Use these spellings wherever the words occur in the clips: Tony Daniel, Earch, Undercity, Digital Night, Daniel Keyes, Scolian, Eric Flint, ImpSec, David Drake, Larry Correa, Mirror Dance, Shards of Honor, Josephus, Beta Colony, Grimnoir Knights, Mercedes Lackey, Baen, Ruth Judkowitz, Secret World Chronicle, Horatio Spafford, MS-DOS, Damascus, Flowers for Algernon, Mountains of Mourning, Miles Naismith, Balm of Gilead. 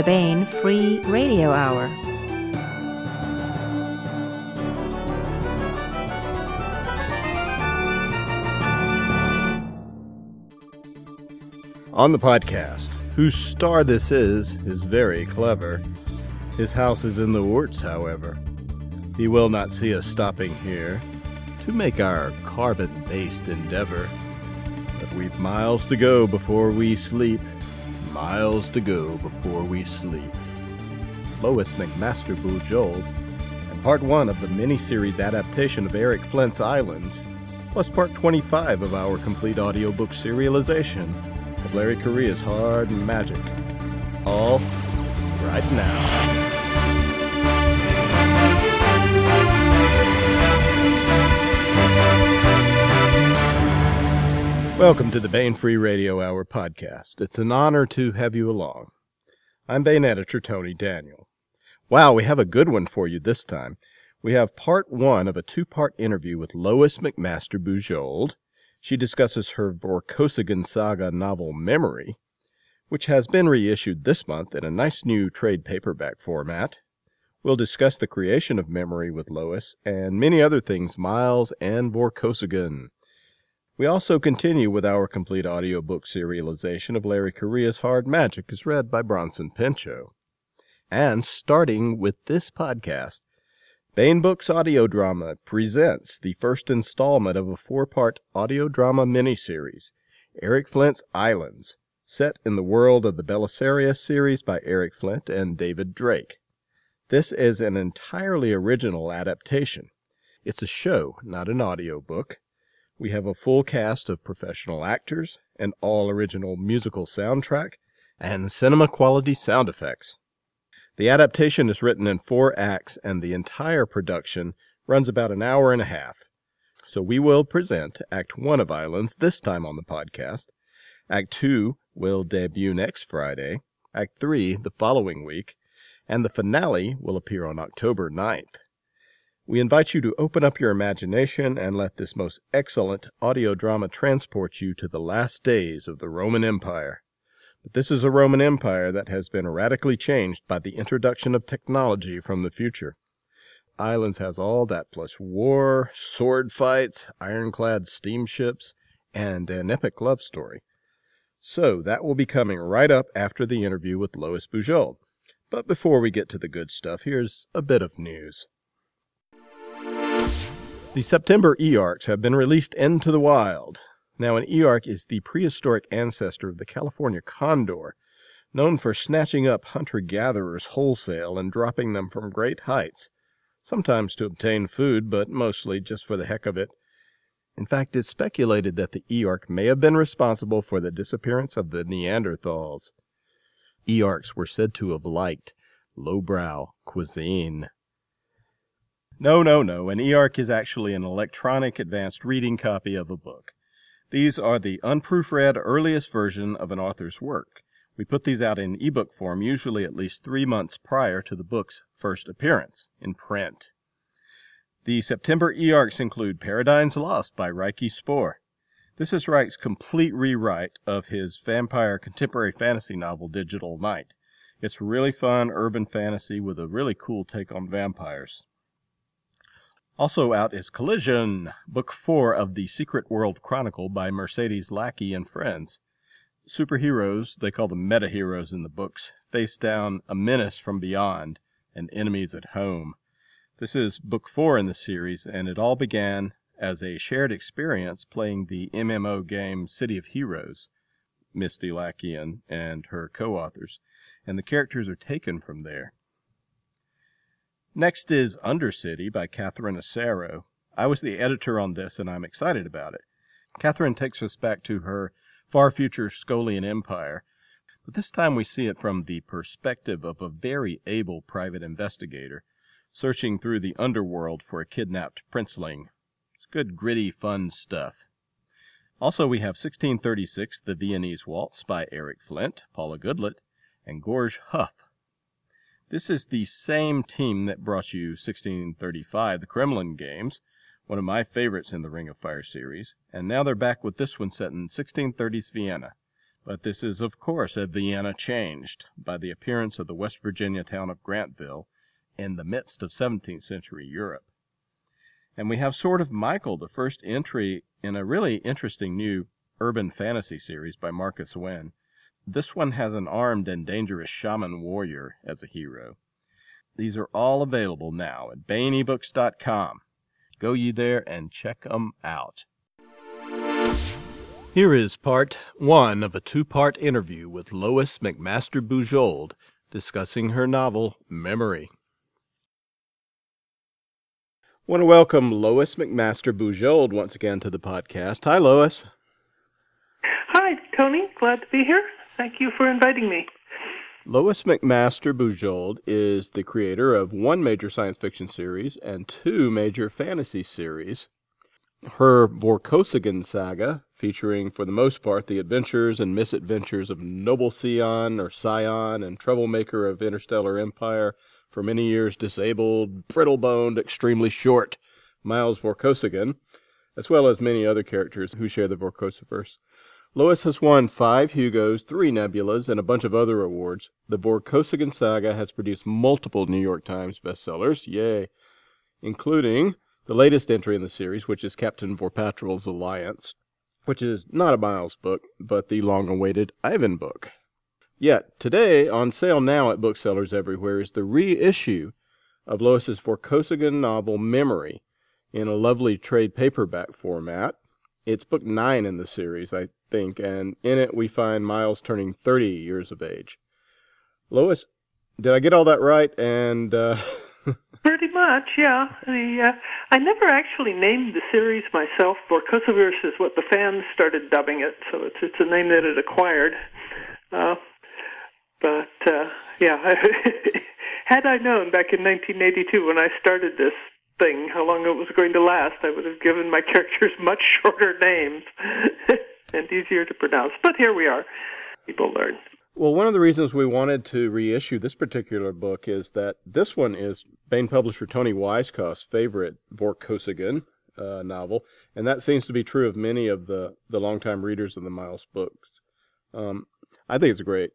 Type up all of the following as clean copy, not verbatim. the Baen Free Radio Hour. On the podcast, whose star this is very clever. His house is in the warts, however. He will not see us stopping here to make our carbon-based endeavor. But we've miles to go before we sleep. Miles to go before we sleep. Lois McMaster Bujold, and part 1 of the miniseries adaptation of Eric Flint's Islands, plus part 25 of our complete audiobook serialization of Larry Correa's Hard Magic. All right now. Welcome to the Baen Free Radio Hour podcast. It's an honor to have you along. I'm Baen editor Tony Daniel. Wow, we have a good one for you this time. We have part 1 of a 2-part interview with Lois McMaster Bujold. She discusses her Vorkosigan saga novel Memory, which has been reissued this month in a nice new trade paperback format. We'll discuss the creation of Memory with Lois and many other things Miles and Vorkosigan. We also continue with our complete audiobook serialization of Larry Correa's Hard Magic as read by Bronson Pinchot. And starting with this podcast, Baen Books Audio Drama presents the first installment of a 4-part audio drama miniseries, Eric Flint's Islands, set in the world of the Belisarius series by Eric Flint and David Drake. This is an entirely original adaptation. It's a show, not an audiobook. We have a full cast of professional actors, an all-original musical soundtrack, and cinema-quality sound effects. The adaptation is written in 4 acts, and the entire production runs about an hour and a half. So we will present Act 1 of Islands this time on the podcast. Act 2 will debut next Friday, Act 3 the following week, and the finale will appear on October 9th. We invite you to open up your imagination and let this most excellent audio drama transport you to the last days of the Roman Empire. But this is a Roman Empire that has been radically changed by the introduction of technology from the future. Islands has all that, plus war, sword fights, ironclad steamships, and an epic love story. So that will be coming right up after the interview with Lois Bujold. But before we get to the good stuff, here's a bit of news. The September Earchs have been released into the wild. Now, an Earch is the prehistoric ancestor of the California condor, known for snatching up hunter-gatherers wholesale and dropping them from great heights, sometimes to obtain food, but mostly just for the heck of it. In fact, it's speculated that the Earch may have been responsible for the disappearance of the Neanderthals. Earchs were said to have liked lowbrow cuisine. No. An eARC is actually an electronic advanced reading copy of a book. These are the unproofread earliest version of an author's work. We put these out in ebook form, usually at least 3 months prior to the book's first appearance, in print. The September eARCs include Paradigms Lost by Ryk Spoor. This is Ryk's complete rewrite of his vampire contemporary fantasy novel, Digital Night. It's really fun urban fantasy with a really cool take on vampires. Also out is Collision, Book 4 of the Secret World Chronicle by Mercedes Lackey and friends. Superheroes, they call them meta-heroes in the books, face down a menace from beyond and enemies at home. This is Book 4 in the series, and it all began as a shared experience playing the MMO game City of Heroes, Misty Lackey and her co-authors, and the characters are taken from there. Next is Undercity by Catherine Acero. I was the editor on this, and I'm excited about it. Catherine takes us back to her far-future Scolian Empire, but this time we see it from the perspective of a very able private investigator searching through the underworld for a kidnapped princeling. It's good, gritty, fun stuff. Also, we have 1636, The Viennese Waltz by Eric Flint, Paula Goodlett, and Gorge Huff. This is the same team that brought you 1635, The Kremlin Games, one of my favorites in the Ring of Fire series, and now they're back with this one set in 1630s Vienna. But this is, of course, a Vienna changed by the appearance of the West Virginia town of Grantville in the midst of 17th century Europe. And we have Sword of Michael, the first entry in a really interesting new urban fantasy series by Marcus Wynn. This one has an armed and dangerous shaman warrior as a hero. These are all available now at BaenEbooks.com. Go ye there and check 'em out. Here is part one of a two-part interview with Lois McMaster Bujold discussing her novel, Memory. I want to welcome Lois McMaster Bujold once again to the podcast. Hi, Lois. Hi, Tony. Glad to be here. Thank you for inviting me. Lois McMaster Bujold is the creator of one major science fiction series and two major fantasy series. Her Vorkosigan saga, featuring for the most part the adventures and misadventures of Noble Scion or Scion and troublemaker of Interstellar Empire, for many years disabled, brittle-boned, extremely short, Miles Vorkosigan, as well as many other characters who share the Vorkosiverse. Lois has won 5 Hugos, 3 Nebulas, and a bunch of other awards. The Vorkosigan saga has produced multiple New York Times bestsellers, yay, including the latest entry in the series, which is Captain Vorpatril's Alliance, which is not a Miles book, but the long-awaited Ivan book. Yet, today, on sale now at booksellers everywhere, is the reissue of Lois's Vorkosigan novel Memory in a lovely trade paperback format. It's book 9 in the series, I think, and in it we find Miles turning 30 years of age. Lois, did I get all that right? And pretty much, yeah. I never actually named the series myself. Vorkosiverse is what the fans started dubbing it, so it's a name that it acquired. But had I known back in 1982 when I started this thing how long it was going to last, I would have given my characters much shorter names and easier to pronounce. But here we are. People learn. Well, one of the reasons we wanted to reissue this particular book is that this one is Baen publisher Tony Weiskopf's favorite Vorkosigan novel, and that seems to be true of many of the longtime readers of the Miles books. I think it's a great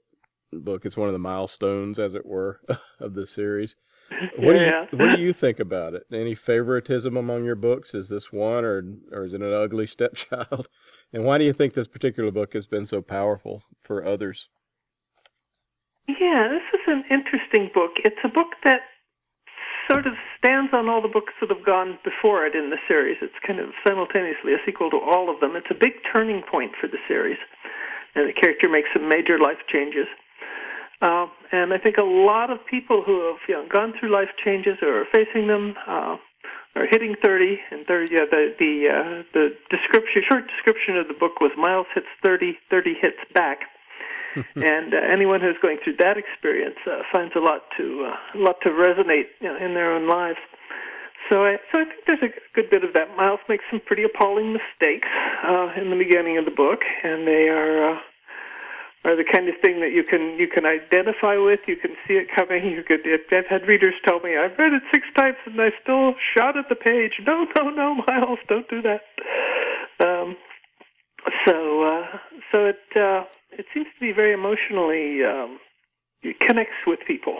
book. It's one of the milestones, as it were, of the series. What do you think about it? Any favoritism among your books? Is this one, or is it an ugly stepchild? And why do you think this particular book has been so powerful for others? Yeah, this is an interesting book. It's a book that sort of stands on all the books that have gone before it in the series. It's kind of simultaneously a sequel to all of them. It's a big turning point for the series. And the character makes some major life changes. And I think a lot of people who have gone through life changes or are facing them are hitting 30. And 30, the description, short description of the book was Miles hits 30, 30 hits back. And anyone who's going through that experience finds a lot to resonate in their own lives. So I think there's a good bit of that. Miles makes some pretty appalling mistakes in the beginning of the book, and they are the kind of thing that you can identify with. You can see it coming. I've had readers tell me, I've read it 6 times and I still shot at the page. No, Miles, don't do that. So it seems to be very emotionally it connects with people.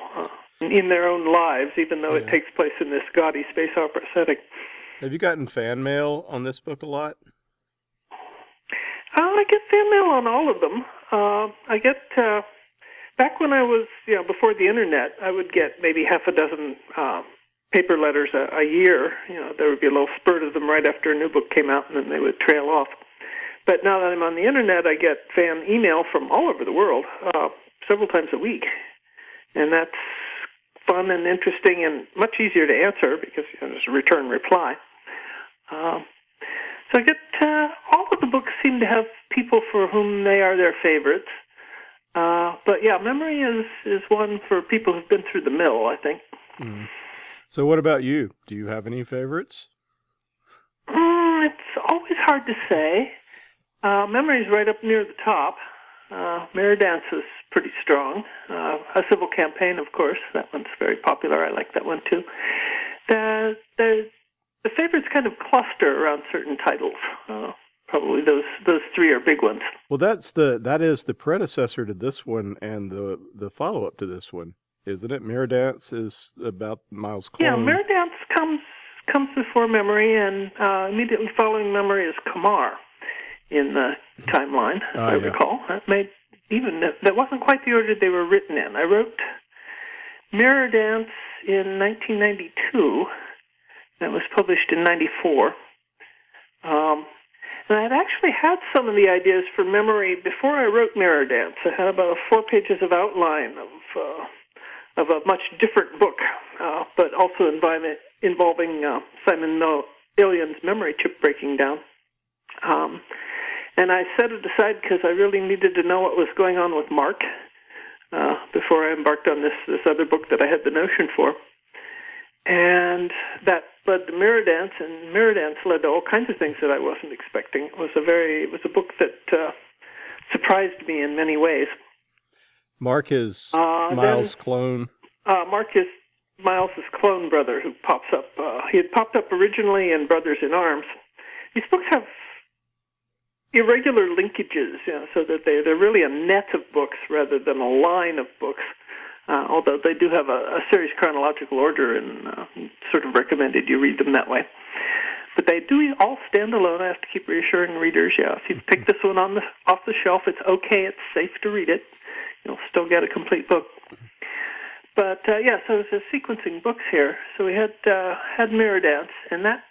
In their own lives, even though it takes place in this gaudy space opera setting. Have you gotten fan mail on this book a lot? I get fan mail on all of them. I get, back when I was, before the internet, I would get maybe half a dozen paper letters a year. There would be a little spurt of them right after a new book came out, and then they would trail off. But now that I'm on the internet, I get fan email from all over the world, several times a week. And that's fun and interesting and much easier to answer because there's a return reply. So I get all of the books seem to have people for whom they are their favorites. But Memory is one for people who've been through the mill, I think. Mm. So what about you? Do you have any favorites? It's always hard to say. Memory's right up near the top. Mirror Dance is pretty strong. A Civil Campaign, of course. That one's very popular. I like that one, too. The favorites kind of cluster around certain titles. probably those three are big ones. Well, that is the predecessor to this one and the follow-up to this one, isn't it? Mirror Dance is about Miles' clone. Yeah, Mirror Dance comes before Memory, and immediately following Memory is Kamar in the timeline, if I recall. That wasn't quite the order they were written in. I wrote Mirror Dance in 1992. That was published in 94. And I had actually had some of the ideas for Memory before I wrote Mirror Dance. I had about 4 pages of outline of a much different book, but also involving Simon Illion's memory chip breaking down. And I set it aside because I really needed to know what was going on with Mark before I embarked on this other book that I had the notion for. And that led to Mirror Dance, and Mirror Dance led to all kinds of things that I wasn't expecting. It was a book that surprised me in many ways. Mark is Miles' clone. Mark is Miles' clone brother who pops up. He had popped up originally in Brothers in Arms. These books have irregular linkages, so that they're really a net of books rather than a line of books. Although they do have a series chronological order, and sort of recommended you read them that way. But they do all stand alone. I have to keep reassuring readers, if you pick this one off the shelf, it's okay, it's safe to read it. You'll still get a complete book. But, so it's sequencing books here. So we had Mirror Dance, and that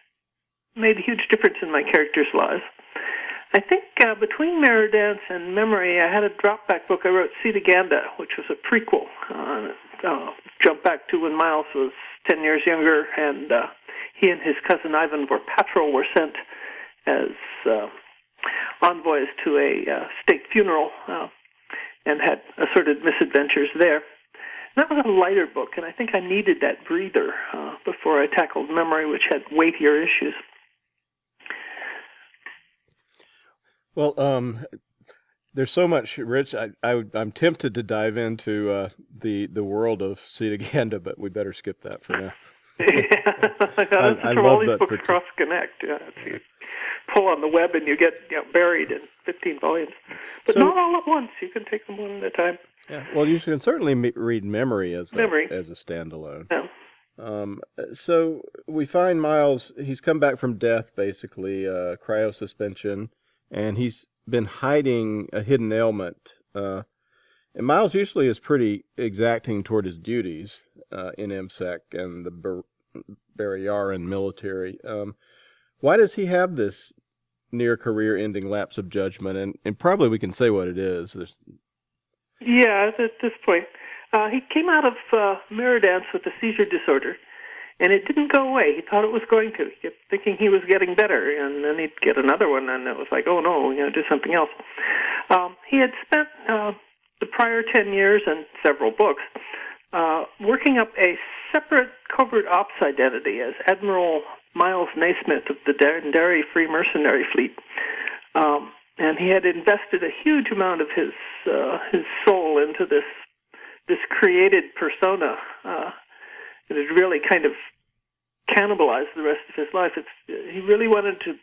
made a huge difference in my characters' lives. I think between Mirror Dance and Memory, I had a drop-back book I wrote, Cetaganda, which was a prequel. Jump back to when Miles was 10 years younger, and he and his cousin Ivan Vorpatril were sent as envoys to a state funeral and had assorted misadventures there. And that was a lighter book, and I think I needed that breather before I tackled Memory, which had weightier issues. Well, there's so much, Rich. I'm tempted to dive into the world of Cetaganda, but we better skip that for now. I love all these that books cross-connect. You pull on the web and you get buried in 15 volumes, but not all at once. You can take them one at a time. Yeah. Well, you can certainly read Memory as a standalone. Yeah. So we find Miles. He's come back from death, basically cryosuspension. And he's been hiding a hidden ailment. And Miles usually is pretty exacting toward his duties in ImpSec and the Barrayaran military. Why does he have this near career-ending lapse of judgment? And probably we can say what it is. At this point. He came out of Mirror Dance with a seizure disorder. And it didn't go away. He thought it was going to. He kept thinking he was getting better, and then he'd get another one, and it was like, oh no, do something else. He had spent the prior 10 years and several books working up a separate covert ops identity as Admiral Miles Naismith of the Dandari Free Mercenary Fleet. And he had invested a huge amount of his soul into this created persona. It had really kind of cannibalized the rest of his life. He really wanted to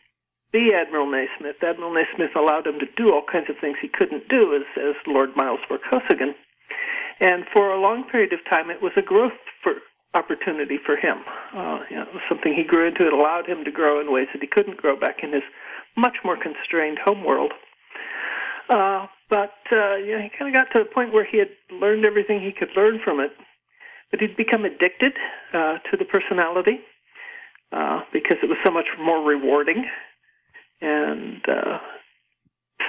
be Admiral Naismith. Admiral Naismith allowed him to do all kinds of things he couldn't do as Lord Miles Vorkosigan. And for a long period of time, it was a growth opportunity for him. It was something he grew into. It allowed him to grow in ways that he couldn't grow back in his much more constrained homeworld. He kind of got to the point where he had learned everything he could learn from it. But he'd become addicted to the personality because it was so much more rewarding. And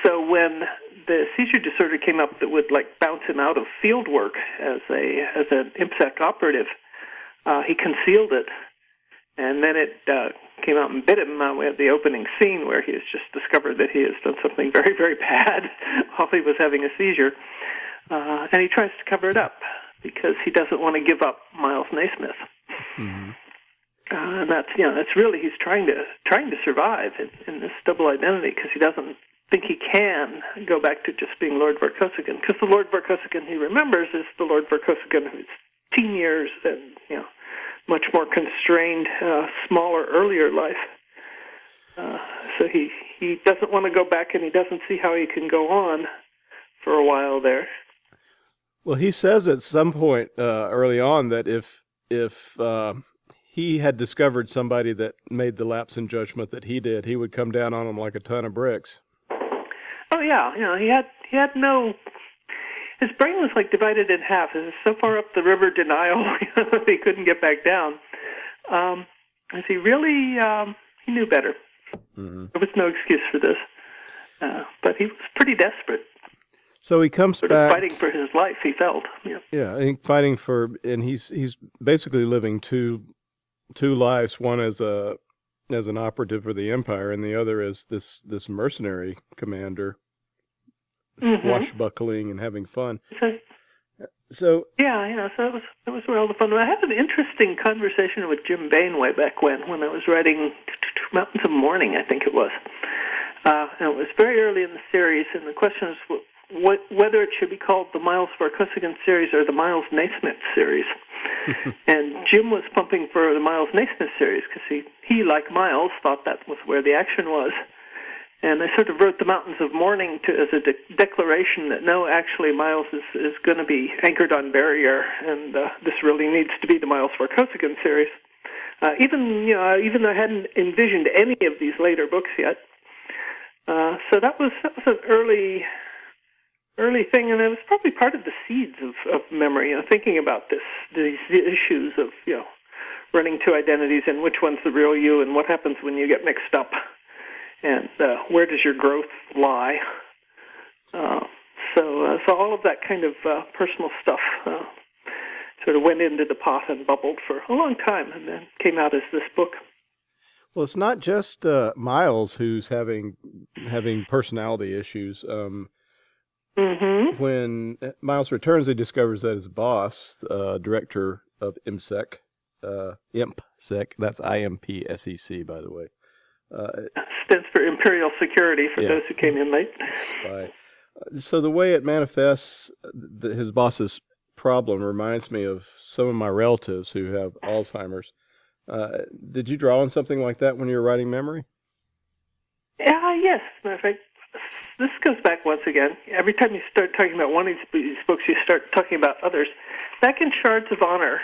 so when the seizure disorder came up that would bounce him out of field work as an ImpSec operative, he concealed it. And then it came out and bit him. We have the opening scene where he has just discovered that he has done something very, very bad while he was having a seizure. And he tries to cover it up, because he doesn't want to give up Miles Naismith. Mm-hmm. And that's really, he's trying to survive in this double identity, because he doesn't think he can go back to just being Lord Vorkosigan, because the Lord Vorkosigan he remembers is the Lord Vorkosigan who's teen years and much more constrained, smaller, earlier life. So he he doesn't want to go back, and he doesn't see how he can go on for a while there. Well, he says at some point early on that if he had discovered somebody that made the lapse in judgment that he did, he would come down on him like a ton of bricks. Oh yeah, he had no. His brain was like divided in half. It was so far up the river denial that he couldn't get back down. He really he knew better. Mm-hmm. There was no excuse for this, but he was pretty desperate. So he comes back, fighting for his life. He felt, he's basically living two lives. One as an operative for the Empire, and the other as this mercenary commander, mm-hmm. swashbuckling and having fun. So it was where all the fun was. I had an interesting conversation with Jim Baen way back when I was writing Mountains of Mourning, I think it was. And it was very early in the series, and the question is whether it should be called the Miles Vorkosigan series or the Miles Naismith series. And Jim was pumping for the Miles Naismith series because he, like Miles, thought that was where the action was. And I sort of wrote the Mountains of Mourning as a declaration that no, actually, Miles is going to be anchored on Barrayar, and this really needs to be the Miles Vorkosigan series. Even though I hadn't envisioned any of these later books yet, so that was an early thing, and it was probably part of the seeds of memory. Thinking about these issues of running two identities and which one's the real you, and what happens when you get mixed up. And where does your growth lie? So all of that kind of personal stuff sort of went into the pot and bubbled for a long time, and then came out as this book. Well, it's not just Miles who's having personality issues. Mm-hmm. When Miles returns, he discovers that his boss, director of ImpSec, that's IMPSEC, by the way. Stands for Imperial Security, for those who came in late. Right. So the way it manifests, his boss's problem reminds me of some of my relatives who have Alzheimer's. Did you draw on something like that when you were writing Memory? Yes. As a matter of fact, this goes back once again. Every time you start talking about one of these books, you start talking about others. Back in Shards of Honor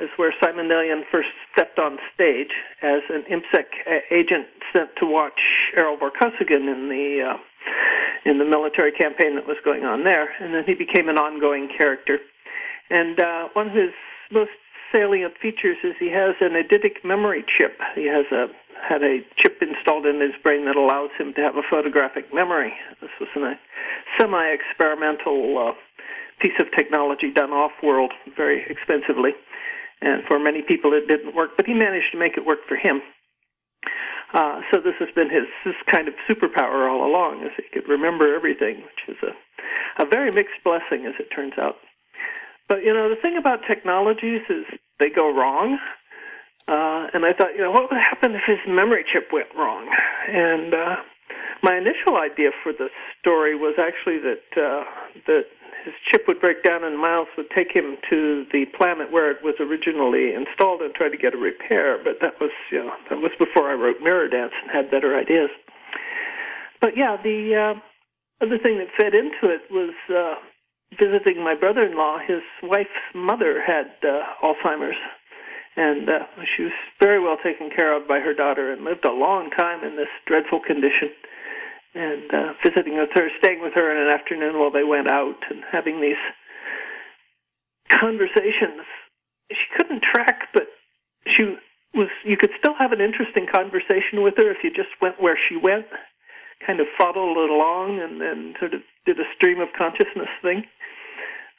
is where Simon Nelian first stepped on stage as an ImpSec agent sent to watch Errol Vorkosigan in the military campaign that was going on there, and then he became an ongoing character. And one of his most salient features is he has an eidetic memory chip. He had a chip installed in his brain that allows him to have a photographic memory. This was a semi-experimental piece of technology done off-world very expensively, and for many people it didn't work, but he managed to make it work for him. So this has been his kind of superpower all along, is he could remember everything, which is a very mixed blessing, as it turns out. But, the thing about technologies is they go wrong, and I thought, what would happen if his memory chip went wrong? And my initial idea for the story was actually that his chip would break down and Miles would take him to the planet where it was originally installed and try to get a repair. But that was before I wrote Mirror Dance and had better ideas. But the other thing that fed into it was visiting my brother-in-law. His wife's mother had Alzheimer's, and she was very well taken care of by her daughter and lived a long time in this dreadful condition. And visiting with her, staying with her in an afternoon while they went out and having these conversations. She couldn't track, but you could still have an interesting conversation with her if you just went where she went, kind of followed it along and sort of did a stream of consciousness thing.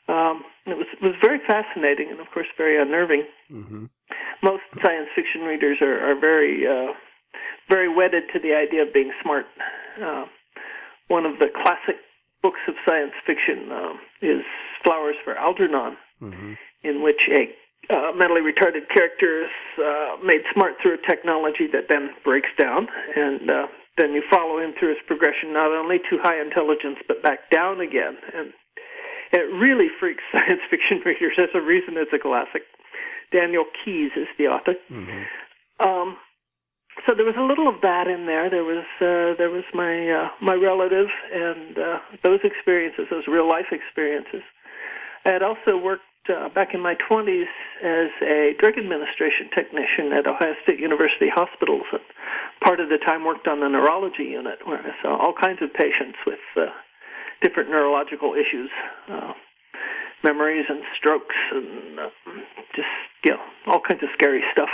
It was very fascinating and, of course, very unnerving. Mm-hmm. Most science fiction readers are very... very wedded to the idea of being smart. One of the classic books of science fiction is Flowers for Algernon, mm-hmm. in which a mentally retarded character is made smart through a technology that then breaks down, and then you follow him through his progression, not only to high intelligence, but back down again. And it really freaks science fiction readers. There's a reason it's a classic. Daniel Keyes is the author. Mm-hmm. So there was a little of that in there. There was my relatives and those experiences, those real life experiences. I had also worked back in my 20s as a drug administration technician at Ohio State University hospitals, and part of the time worked on the neurology unit where I saw all kinds of patients with different neurological issues, memories and strokes and all kinds of scary stuff.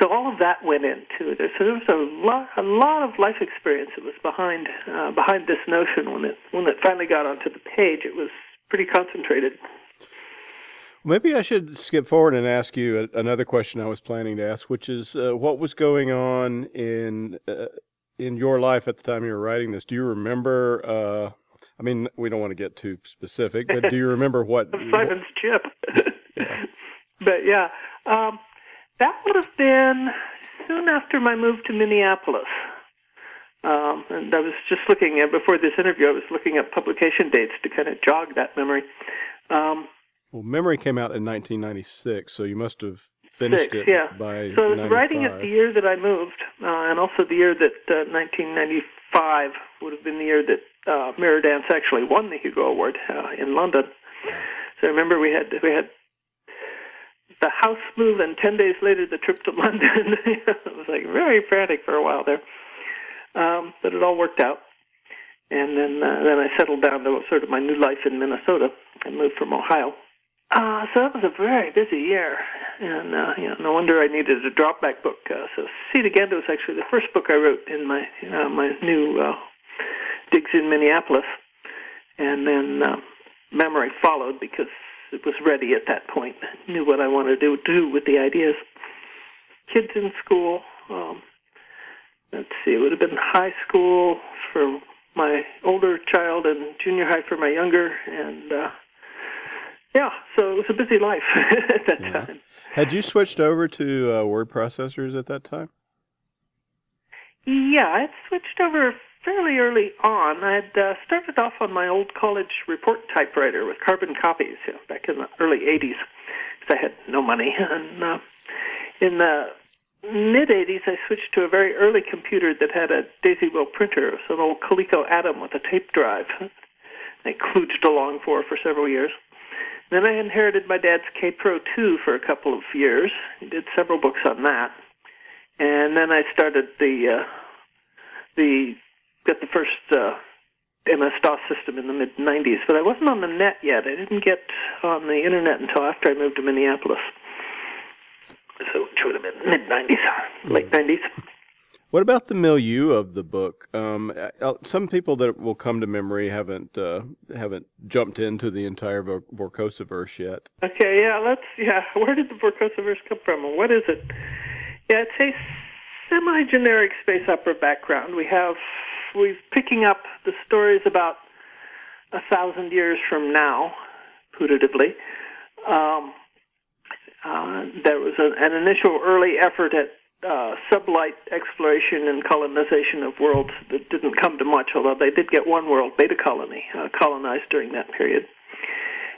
So all of that went into it. So there was a lot of life experience that was behind this notion. When it finally got onto the page, it was pretty concentrated. Maybe I should skip forward and ask you another question I was planning to ask, which is what was going on in your life at the time you were writing this? Do you remember? I mean, we don't want to get too specific, but do you remember what? Simon's chip. Yeah. But yeah. That would have been soon after my move to Minneapolis. And I was just looking at, before this interview, I was looking up publication dates to kind of jog that memory. Well, Memory came out in 1996, so you must have finished it by 1995. So I was writing it the year that I moved, and also the year that 1995 would have been the year that Mirror Dance actually won the Hugo Award in London. So I remember we had the house move, and 10 days later, the trip to London. It was like very frantic for a while there. But it all worked out. And then I settled down to sort of my new life in Minnesota and moved from Ohio. So that was a very busy year. And no wonder I needed a drop-back book. So Cetaganda was actually the first book I wrote in my new digs in Minneapolis. And then Memory followed because it was ready at that point. I knew what I wanted to do with the ideas. Kids in school. Let's see, it would have been high school for my older child and junior high for my younger. And, so it was a busy life at that time. Had you switched over to word processors at that time? Yeah, I had switched over fairly early on. I had started off on my old college report typewriter with carbon copies back in the early 80s because I had no money. And in the mid-80s, I switched to a very early computer that had a Daisy-Wheel printer. It was an old Coleco Atom with a tape drive. I klooged along for several years. Then I inherited my dad's K-Pro 2 for a couple of years. I did several books on that. And then I started got the first MS-DOS system in the mid-90s, but I wasn't on the net yet. I didn't get on the internet until after I moved to Minneapolis, so it would have been mid-90s, late 90s. What about the milieu of the book? Some people that will come to Memory haven't jumped into the entire Vorkosiverse yet. Okay, where did the Vorkosiverse come from, and what is it? Yeah, it's a semi-generic space opera background. We're picking up the stories about 1,000 years from now, putatively. There was an initial early effort at sublight exploration and colonization of worlds that didn't come to much, although they did get one world, Beta Colony, colonized during that period.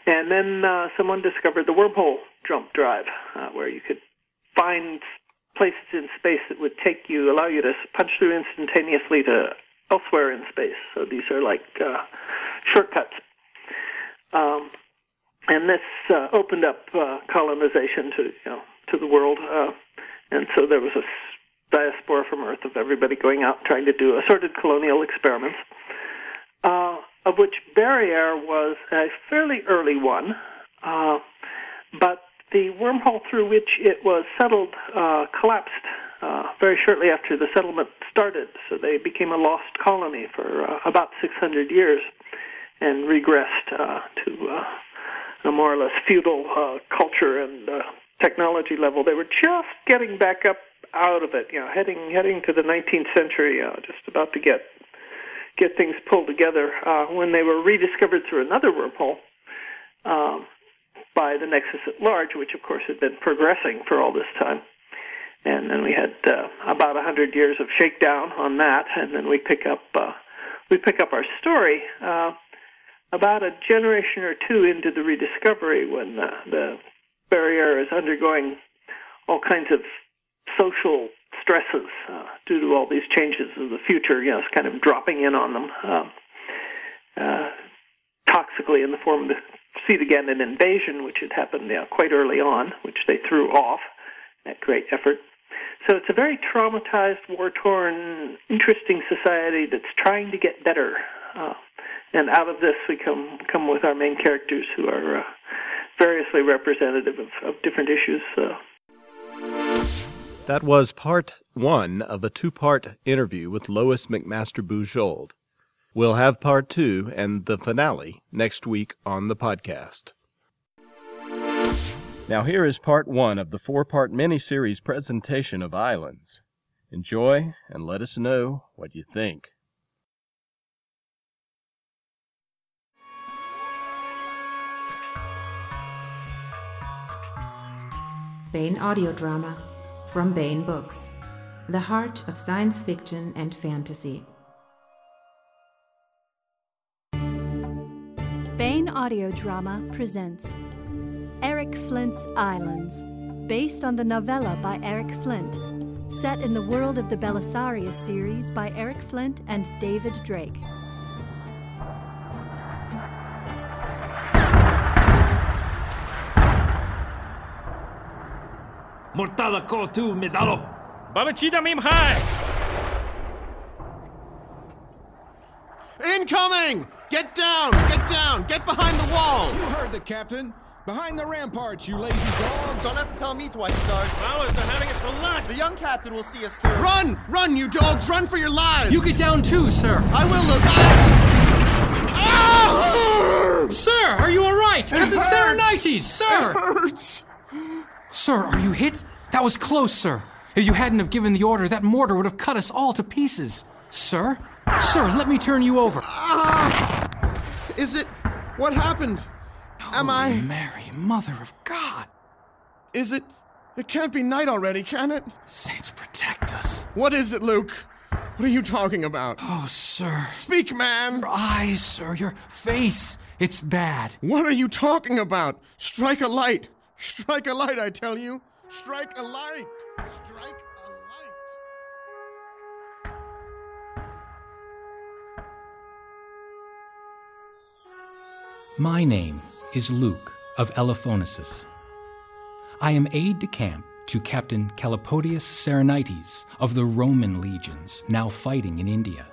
And then someone discovered the wormhole jump drive, where you could find places in space that would allow you to punch through instantaneously to elsewhere in space. So these are like shortcuts. And this opened up colonization to the world. And so there was a diaspora from Earth of everybody going out trying to do assorted colonial experiments, of which Barrayar was a fairly early one. But the wormhole through which it was settled collapsed very shortly after the settlement started, so they became a lost colony for about 600 years and regressed to a more or less feudal culture and technology level. They were just getting back up out of it, heading to the 19th century, just about to get things pulled together when they were rediscovered through another wormhole. By the Nexus at Large, which, of course, had been progressing for all this time. And then we had about 100 years of shakedown on that, and then we pick up our story about a generation or two into the rediscovery when the barrier is undergoing all kinds of social stresses due to all these changes in the future, you know, it's kind of dropping in on them toxically in the form of the Cetaganda invasion, which had happened quite early on, which they threw off at great effort. So it's a very traumatized, war-torn, interesting society that's trying to get better. And out of this, we come with our main characters who are variously representative of different issues. That was part one of a two-part interview with Lois McMaster Bujold. We'll have part two and the finale next week on the podcast. Now here is part one of the four-part miniseries presentation of Islands. Enjoy and let us know what you think. Baen audio drama from Baen Books, the heart of science fiction and fantasy. Baen audio drama presents Eric Flint's Islands, based on the novella by Eric Flint, set in the world of the Belisarius series by Eric Flint and David Drake. Mortala Kotu Medalo! Babachida Mim Hai! Incoming! Get down! Get down! Get behind the wall! You heard the captain! Behind the ramparts, you lazy dogs! Don't have to tell me twice, Sarge. Flowers are having us for lunch! The young captain will see us through. Run! Run, you dogs! Run for your lives! You get down too, sir! I will look! Ah! Sir, are you alright? Captain Serenites, sir! It hurts! Sir, are you hit? That was close, sir. If you hadn't have given the order, that mortar would have cut us all to pieces. Sir? Sir, let me turn you over. Is it... what happened? Holy am I... Mary, Mother of God. Is it... it can't be night already, can it? Saints protect us. What is it, Luke? What are you talking about? Oh, sir. Speak, man. Your eyes, sir. Your face. It's bad. What are you talking about? Strike a light. Strike a light, I tell you! Strike a light! Strike a light! My name is Luke of Elephonesis. I am aide-de-camp to Captain Calipodius Serenites of the Roman legions now fighting in India.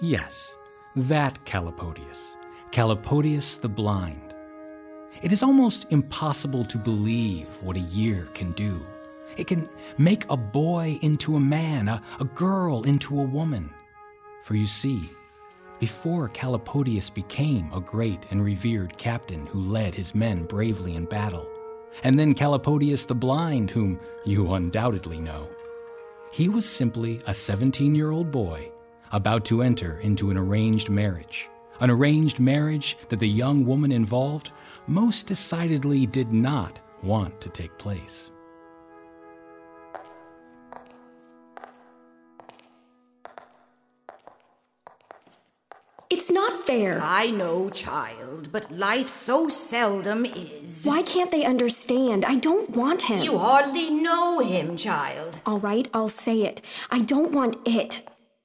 Yes, that Calipodius. Calipodius the Blind. It is almost impossible to believe what a year can do. It can make a boy into a man, a girl into a woman. For you see, before Calipodius became a great and revered captain who led his men bravely in battle, and then Calipodius the Blind, whom you undoubtedly know, he was simply a 17-year-old boy about to enter into an arranged marriage that the young woman involved most decidedly did not want to take place. It's not fair. I know, child, but life so seldom is. Why can't they understand? I don't want him. You hardly know him, child. All right, I'll say it. I don't want it.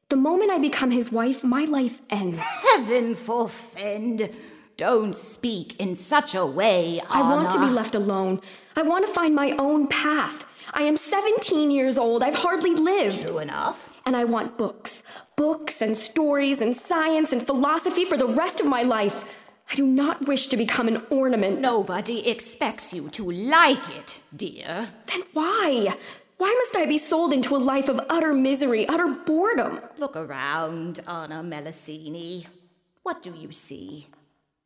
The moment I become his wife, my life ends. Heaven forfend. Don't speak in such a way, Anna. I want to be left alone. I want to find my own path. I am 17 years old. I've hardly lived. True enough. And I want books. Books and stories and science and philosophy for the rest of my life. I do not wish to become an ornament. Nobody expects you to like it, dear. Then why? Why must I be sold into a life of utter misery, utter boredom? Look around, Anna Melicini. What do you see?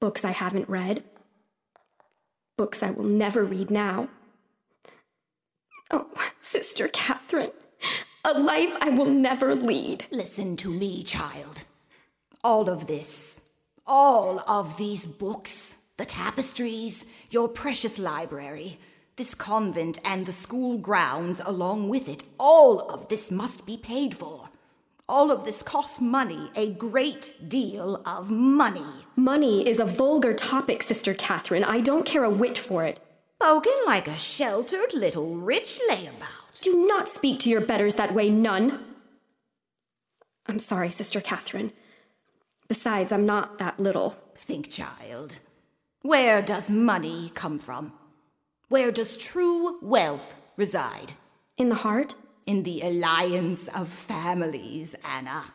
Books I haven't read. Books I will never read now. Oh, Sister Catherine, a life I will never lead. Listen to me, child. All of this, all of these books, the tapestries, your precious library, this convent and the school grounds along with it, all of this must be paid for. All of this costs money, a great deal of money. Money is a vulgar topic, Sister Catherine. I don't care a whit for it. Spoken like a sheltered little rich layabout. Do not speak to your betters that way, nun! I'm sorry, Sister Catherine. Besides, I'm not that little. Think, child. Where does money come from? Where does true wealth reside? In the heart? In the alliance of families, Anna.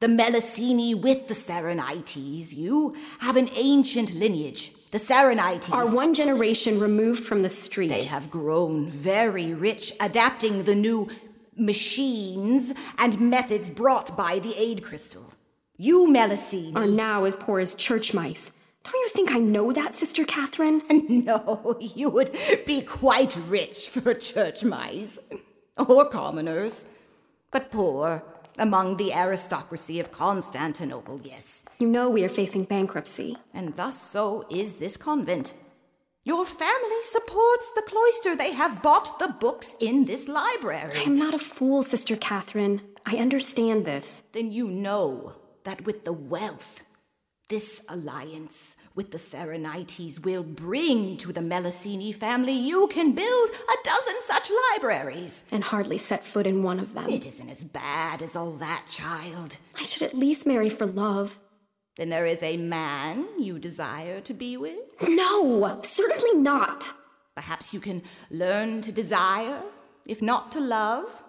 The Melicini with the Serenites. You have an ancient lineage. The Serenites are one generation removed from the street. They have grown very rich, adapting the new machines and methods brought by the aid crystal. You, Melicini, are now as poor as church mice. Don't you think I know that, Sister Catherine? No, you would be quite rich for church mice. Or commoners. But poor among the aristocracy of Constantinople, yes. You know we are facing bankruptcy. And thus so is this convent. Your family supports the cloister. They have bought the books in this library. I am not a fool, Sister Catherine. I understand this. Then you know that with the wealth, this alliance with the Serenites will bring to the Melicini family, you can build a dozen such libraries. And hardly set foot in one of them. It isn't as bad as all that, child. I should at least marry for love. Then there is a man you desire to be with? No, certainly not. Perhaps you can learn to desire, if not to love.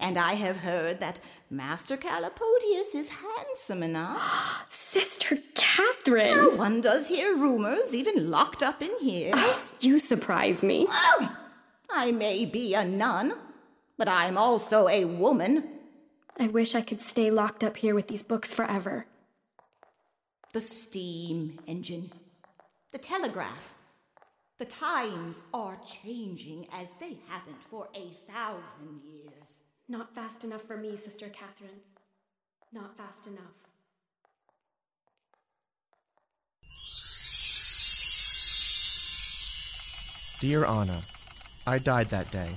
And I have heard that Master Calapodius is handsome enough. Sister Catherine! No one does hear rumors, even locked up in here. You surprise me. Oh, I may be a nun, but I'm also a woman. I wish I could stay locked up here with these books forever. The steam engine, the telegraph. The times are changing as they haven't for 1,000 years. Not fast enough for me, Sister Catherine. Not fast enough. Dear Anna, I died that day,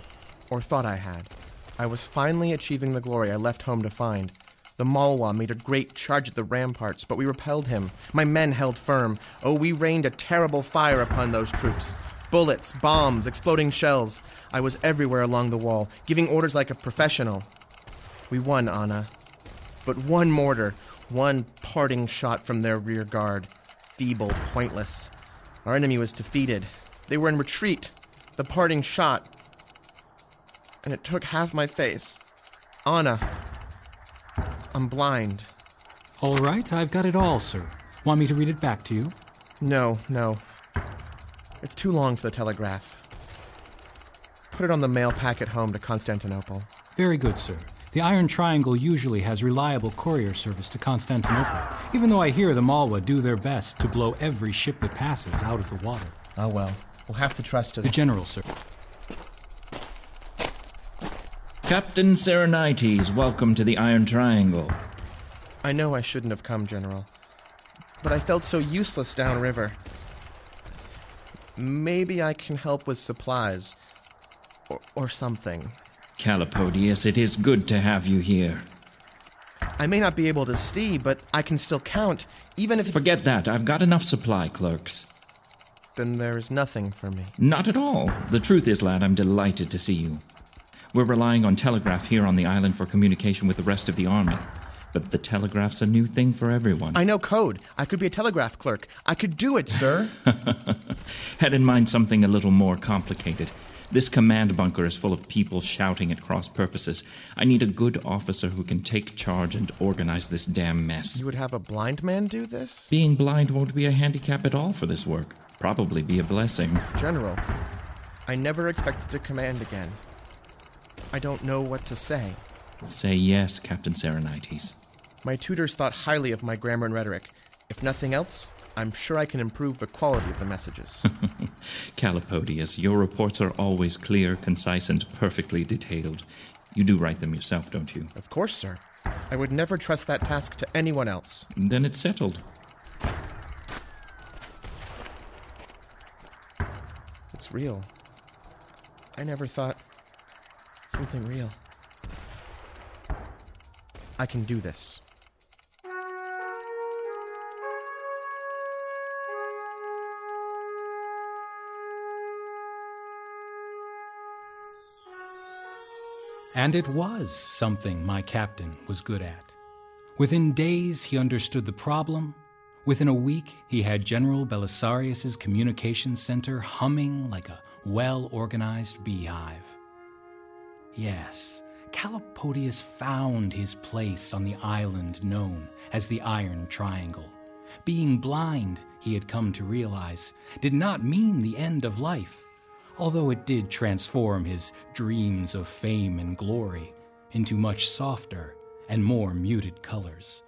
or thought I had. I was finally achieving the glory I left home to find. The Malwa made a great charge at the ramparts, but we repelled him. My men held firm. Oh, we rained a terrible fire upon those troops. Bullets, bombs, exploding shells. I was everywhere along the wall, giving orders like a professional. We won, Anna. But one mortar, one parting shot from their rear guard. Feeble, pointless. Our enemy was defeated. They were in retreat. The parting shot. And it took half my face. Anna, I'm blind. All right, I've got it all, sir. Want me to read it back to you? No. It's too long for the telegraph. Put it on the mail packet home to Constantinople. Very good, sir. The Iron Triangle usually has reliable courier service to Constantinople, even though I hear the Malwa do their best to blow every ship that passes out of the water. Oh, well. We'll have to trust to the General, sir. Captain Serenites, welcome to the Iron Triangle. I know I shouldn't have come, General, but I felt so useless downriver. Maybe I can help with supplies. Or something. Calapodius, it is good to have you here. I may not be able to see, but I can still count, even if... Forget that. I've got enough supply clerks. Then there is nothing for me. Not at all. The truth is, lad, I'm delighted to see you. We're relying on telegraph here on the island for communication with the rest of the army. But the telegraph's a new thing for everyone. I know code. I could be a telegraph clerk. I could do it, sir. Had in mind something a little more complicated. This command bunker is full of people shouting at cross purposes. I need a good officer who can take charge and organize this damn mess. You would have a blind man do this? Being blind won't be a handicap at all for this work. Probably be a blessing. General, I never expected to command again. I don't know what to say. Say yes, Captain Serenites. My tutors thought highly of my grammar and rhetoric. If nothing else, I'm sure I can improve the quality of the messages. Calapodius, your reports are always clear, concise, and perfectly detailed. You do write them yourself, don't you? Of course, sir. I would never trust that task to anyone else. Then it's settled. It's real. I never thought something real. I can do this. And it was something my captain was good at. Within days, he understood the problem. Within a week, he had General Belisarius's communication center humming like a well-organized beehive. Yes, Calapodius found his place on the island known as the Iron Triangle. Being blind, he had come to realize, did not mean the end of life, although it did transform his dreams of fame and glory into much softer and more muted colors.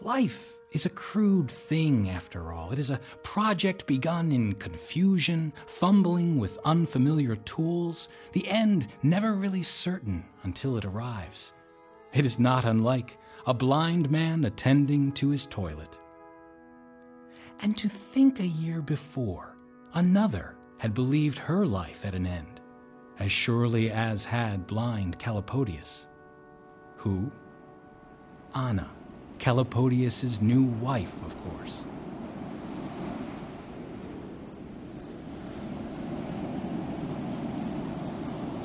Life is a crude thing, after all. It is a project begun in confusion, fumbling with unfamiliar tools, the end never really certain until it arrives. It is not unlike a blind man attending to his toilet. And to think a year before, another had believed her life at an end, as surely as had blind Calapodius. Who? Anna, Calapodius's new wife, of course.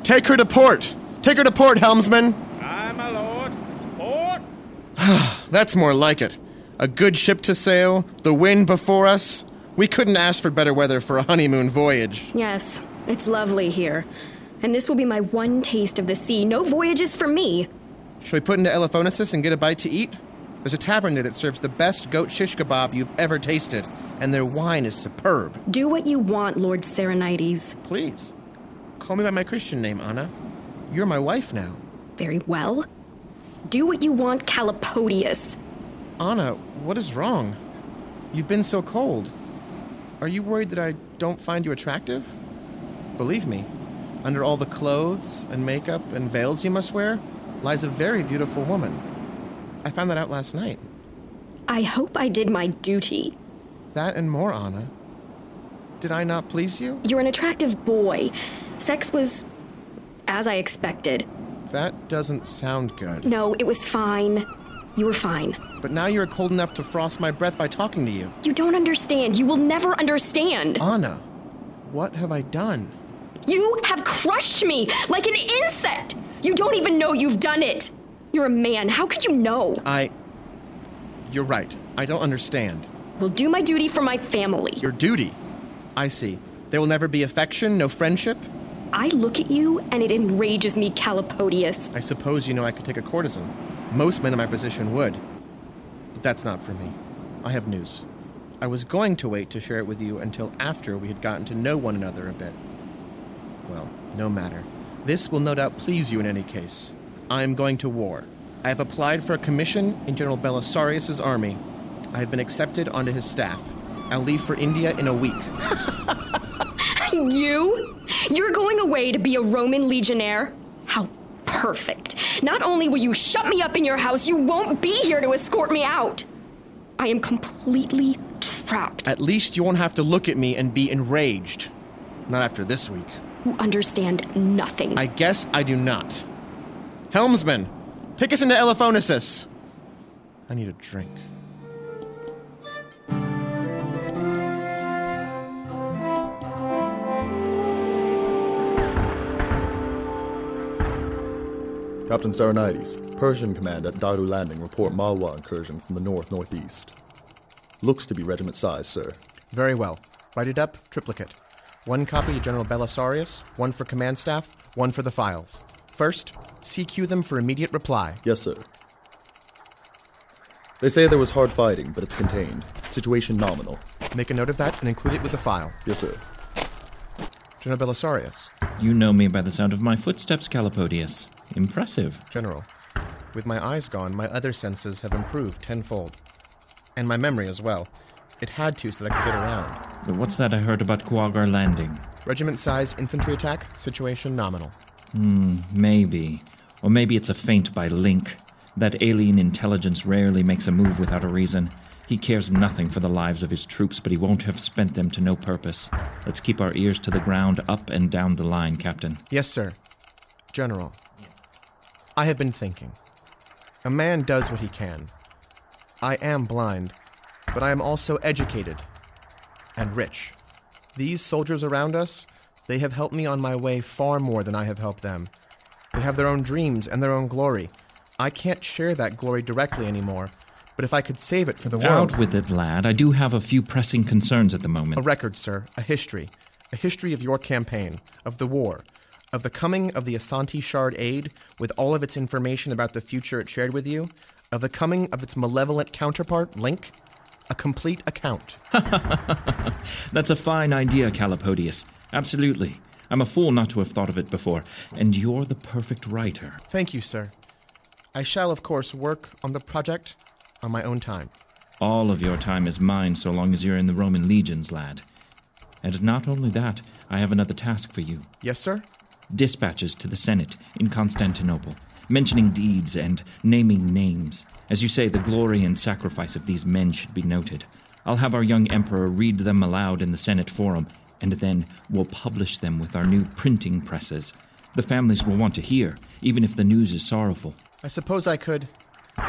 Take her to port! Take her to port, helmsman! Aye, my lord. To port! That's more like it. A good ship to sail, the wind before us. We couldn't ask for better weather for a honeymoon voyage. Yes, it's lovely here. And this will be my one taste of the sea. No voyages for me! Should we put into Elephonicis and get a bite to eat? There's a tavern there that serves the best goat shish kebab you've ever tasted, and their wine is superb. Do what you want, Lord Serenites. Please. Call me by my Christian name, Anna. You're my wife now. Very well. Do what you want, Calapodius. Anna, what is wrong? You've been so cold. Are you worried that I don't find you attractive? Believe me, under all the clothes and makeup and veils you must wear, lies a very beautiful woman. I found that out last night. I hope I did my duty. That and more, Anna. Did I not please you? You're an attractive boy. Sex was as I expected. That doesn't sound good. No, it was fine. You were fine. But now you're cold enough to frost my breath by talking to you. You don't understand. You will never understand. Anna, what have I done? You have crushed me like an insect. You don't even know you've done it. You're a man. How could you know? You're right. I don't understand. Will do my duty for my family. Your duty? I see. There will never be affection, no friendship? I look at you, and it enrages me, Calapodius. I suppose you know I could take a courtesan. Most men in my position would. But that's not for me. I have news. I was going to wait to share it with you until after we had gotten to know one another a bit. Well, no matter. This will no doubt please you in any case. I am going to war. I have applied for a commission in General Belisarius's army. I have been accepted onto his staff. I'll leave for India in a week. You? You're going away to be a Roman legionnaire? How perfect. Not only will you shut me up in your house, you won't be here to escort me out. I am completely trapped. At least you won't have to look at me and be enraged. Not after this week. You understand nothing. I guess I do not. Helmsman, take us into Elephonicis. I need a drink. Captain Serenites, Persian command at Daru Landing report Malwa incursion from the north-northeast. Looks to be regiment size, sir. Very well. Write it up, triplicate. One copy to General Belisarius, one for command staff, one for the files. First, CQ them for immediate reply. Yes, sir. They say there was hard fighting, but it's contained. Situation nominal. Make a note of that and include it with the file. Yes, sir. General Belisarius. You know me by the sound of my footsteps, Calapodius. Impressive. General, with my eyes gone, my other senses have improved tenfold. And my memory as well. It had to so that I could get around. But what's that I heard about Quaggar Landing? Regiment size infantry attack, situation nominal. Maybe. Or maybe it's a feint by Link. That alien intelligence rarely makes a move without a reason. He cares nothing for the lives of his troops, but he won't have spent them to no purpose. Let's keep our ears to the ground, up and down the line, Captain. Yes, sir. General, yes. I have been thinking. A man does what he can. I am blind, but I am also educated and rich. These soldiers around us, they have helped me on my way far more than I have helped them. They have their own dreams and their own glory. I can't share that glory directly anymore. But if I could save it for the world... Out with it, lad. I do have a few pressing concerns at the moment. A record, sir. A history. A history of your campaign. Of the war. Of the coming of the Asante Shard Aid, with all of its information about the future it shared with you. Of the coming of its malevolent counterpart, Link. A complete account. That's a fine idea, Calipodius. Absolutely. I'm a fool not to have thought of it before. And you're the perfect writer. Thank you, sir. I shall, of course, work on the project... on my own time. All of your time is mine so long as you're in the Roman legions, lad. And not only that, I have another task for you. Yes, sir? Dispatches to the Senate in Constantinople, mentioning deeds and naming names. As you say, the glory and sacrifice of these men should be noted. I'll have our young emperor read them aloud in the Senate Forum, and then we'll publish them with our new printing presses. The families will want to hear, even if the news is sorrowful. I suppose I could...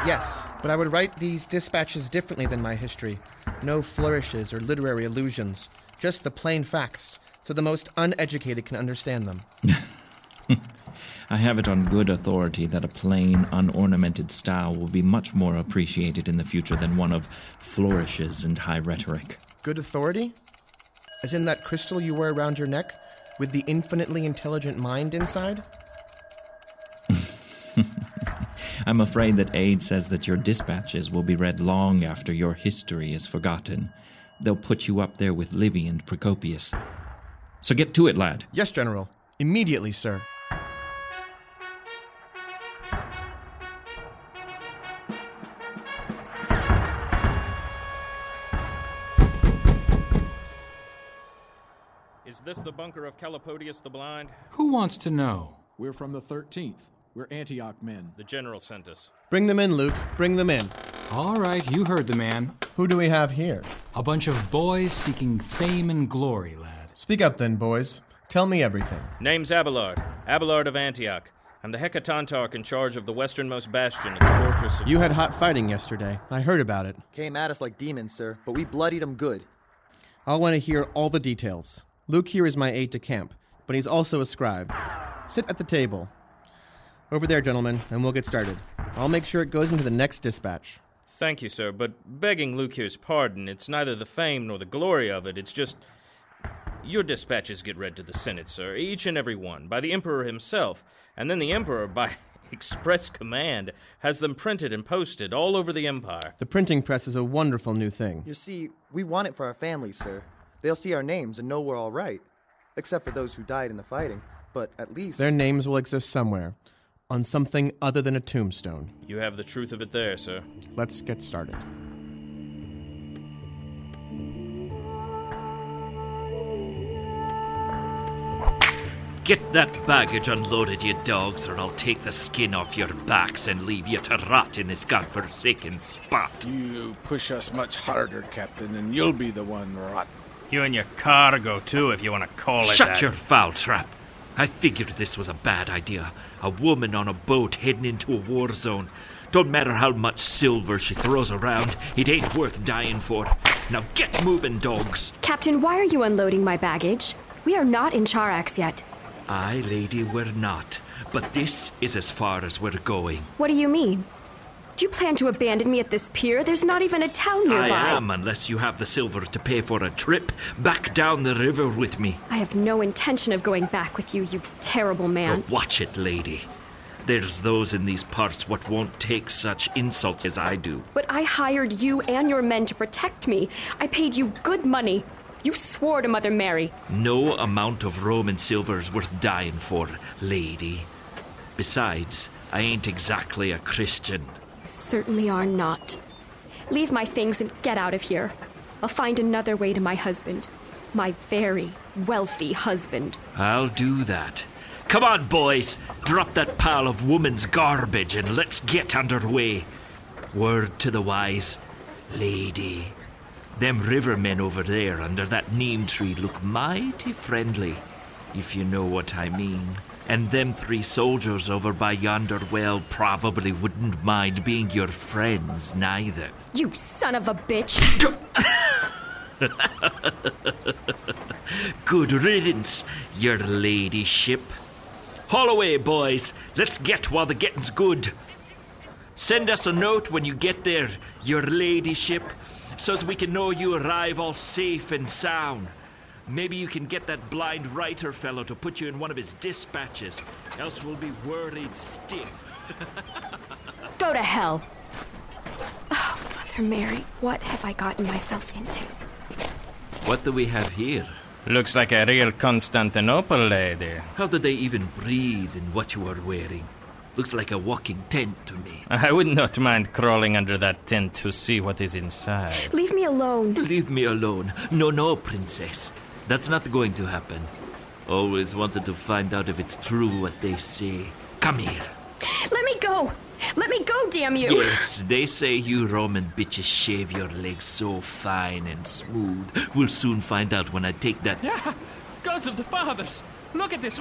Yes, but I would write these dispatches differently than my history. No flourishes or literary allusions, just the plain facts, so the most uneducated can understand them. I have it on good authority that a plain, unornamented style will be much more appreciated in the future than one of flourishes and high rhetoric. Good authority? As in that crystal you wear around your neck, with the infinitely intelligent mind inside? I'm afraid that Aid says that your dispatches will be read long after your history is forgotten. They'll put you up there with Livy and Procopius. So get to it, lad. Yes, General. Immediately, sir. Is this the bunker of Calipodius the Blind? Who wants to know? We're from the 13th. We're Antioch men. The general sent us. Bring them in, Luke. Bring them in. All right, you heard the man. Who do we have here? A bunch of boys seeking fame and glory, lad. Speak up then, boys. Tell me everything. Name's Abelard. Abelard of Antioch. I'm the Hecatontarch in charge of the westernmost bastion at the fortress of... You had hot fighting yesterday. I heard about it. Came at us like demons, sir, but we bloodied them good. I'll want to hear all the details. Luke here is my aide to camp, but he's also a scribe. Sit at the table. Over there, gentlemen, and we'll get started. I'll make sure it goes into the next dispatch. Thank you, sir, but begging Luke here's pardon, it's neither the fame nor the glory of it, it's just... Your dispatches get read to the Senate, sir, each and every one, by the Emperor himself, and then the Emperor, by express command, has them printed and posted all over the Empire. The printing press is a wonderful new thing. You see, we want it for our families, sir. They'll see our names and know we're all right, except for those who died in the fighting, but at least... Their names will exist somewhere. On something other than a tombstone. You have the truth of it there, sir. Let's get started. Get that baggage unloaded, you dogs, or I'll take the skin off your backs and leave you to rot in this godforsaken spot. You push us much harder, Captain, and you'll be the one rotten. You and your cargo, too, if you want to call it that. Shut your foul trap. I figured this was a bad idea. A woman on a boat heading into a war zone. Don't matter how much silver she throws around, it ain't worth dying for. Now get moving, dogs. Captain, why are you unloading my baggage? We are not in Charax yet. Aye, lady, we're not. But this is as far as we're going. What do you mean? Do you plan to abandon me at this pier? There's not even a town nearby. I am, unless you have the silver to pay for a trip back down the river with me. I have no intention of going back with you, you terrible man. But watch it, lady. There's those in these parts what won't take such insults as I do. But I hired you and your men to protect me. I paid you good money. You swore to Mother Mary. No amount of Roman silver's worth dying for, lady. Besides, I ain't exactly a Christian. Certainly are not. Leave my things and get out of here. I'll find another way to my husband. My very wealthy husband. I'll do that. Come on, boys. Drop that pile of woman's garbage and let's get underway. Word to the wise, lady. Them rivermen over there under that neem tree look mighty friendly, if you know what I mean. And them three soldiers over by yonder well probably wouldn't mind being your friends, neither. You son of a bitch! Good riddance, your ladyship. Haul away, boys. Let's get while the getting's good. Send us a note when you get there, your ladyship, so as we can know you arrive all safe and sound. Maybe you can get that blind writer fellow to put you in one of his dispatches, else we'll be worried stiff. Go to hell. Oh, Mother Mary, what have I gotten myself into? What do we have here? Looks like a real Constantinople lady. How did they even breathe in what you are wearing? Looks like a walking tent to me. I would not mind crawling under that tent to see what is inside. Leave me alone. Leave me alone. No, no, princess. That's not going to happen. Always wanted to find out if it's true what they say. Come here. Let me go. Let me go, damn you! Yes, they say you Roman bitches shave your legs so fine and smooth. We'll soon find out when I take that... Yeah, gods of the fathers! Look at this,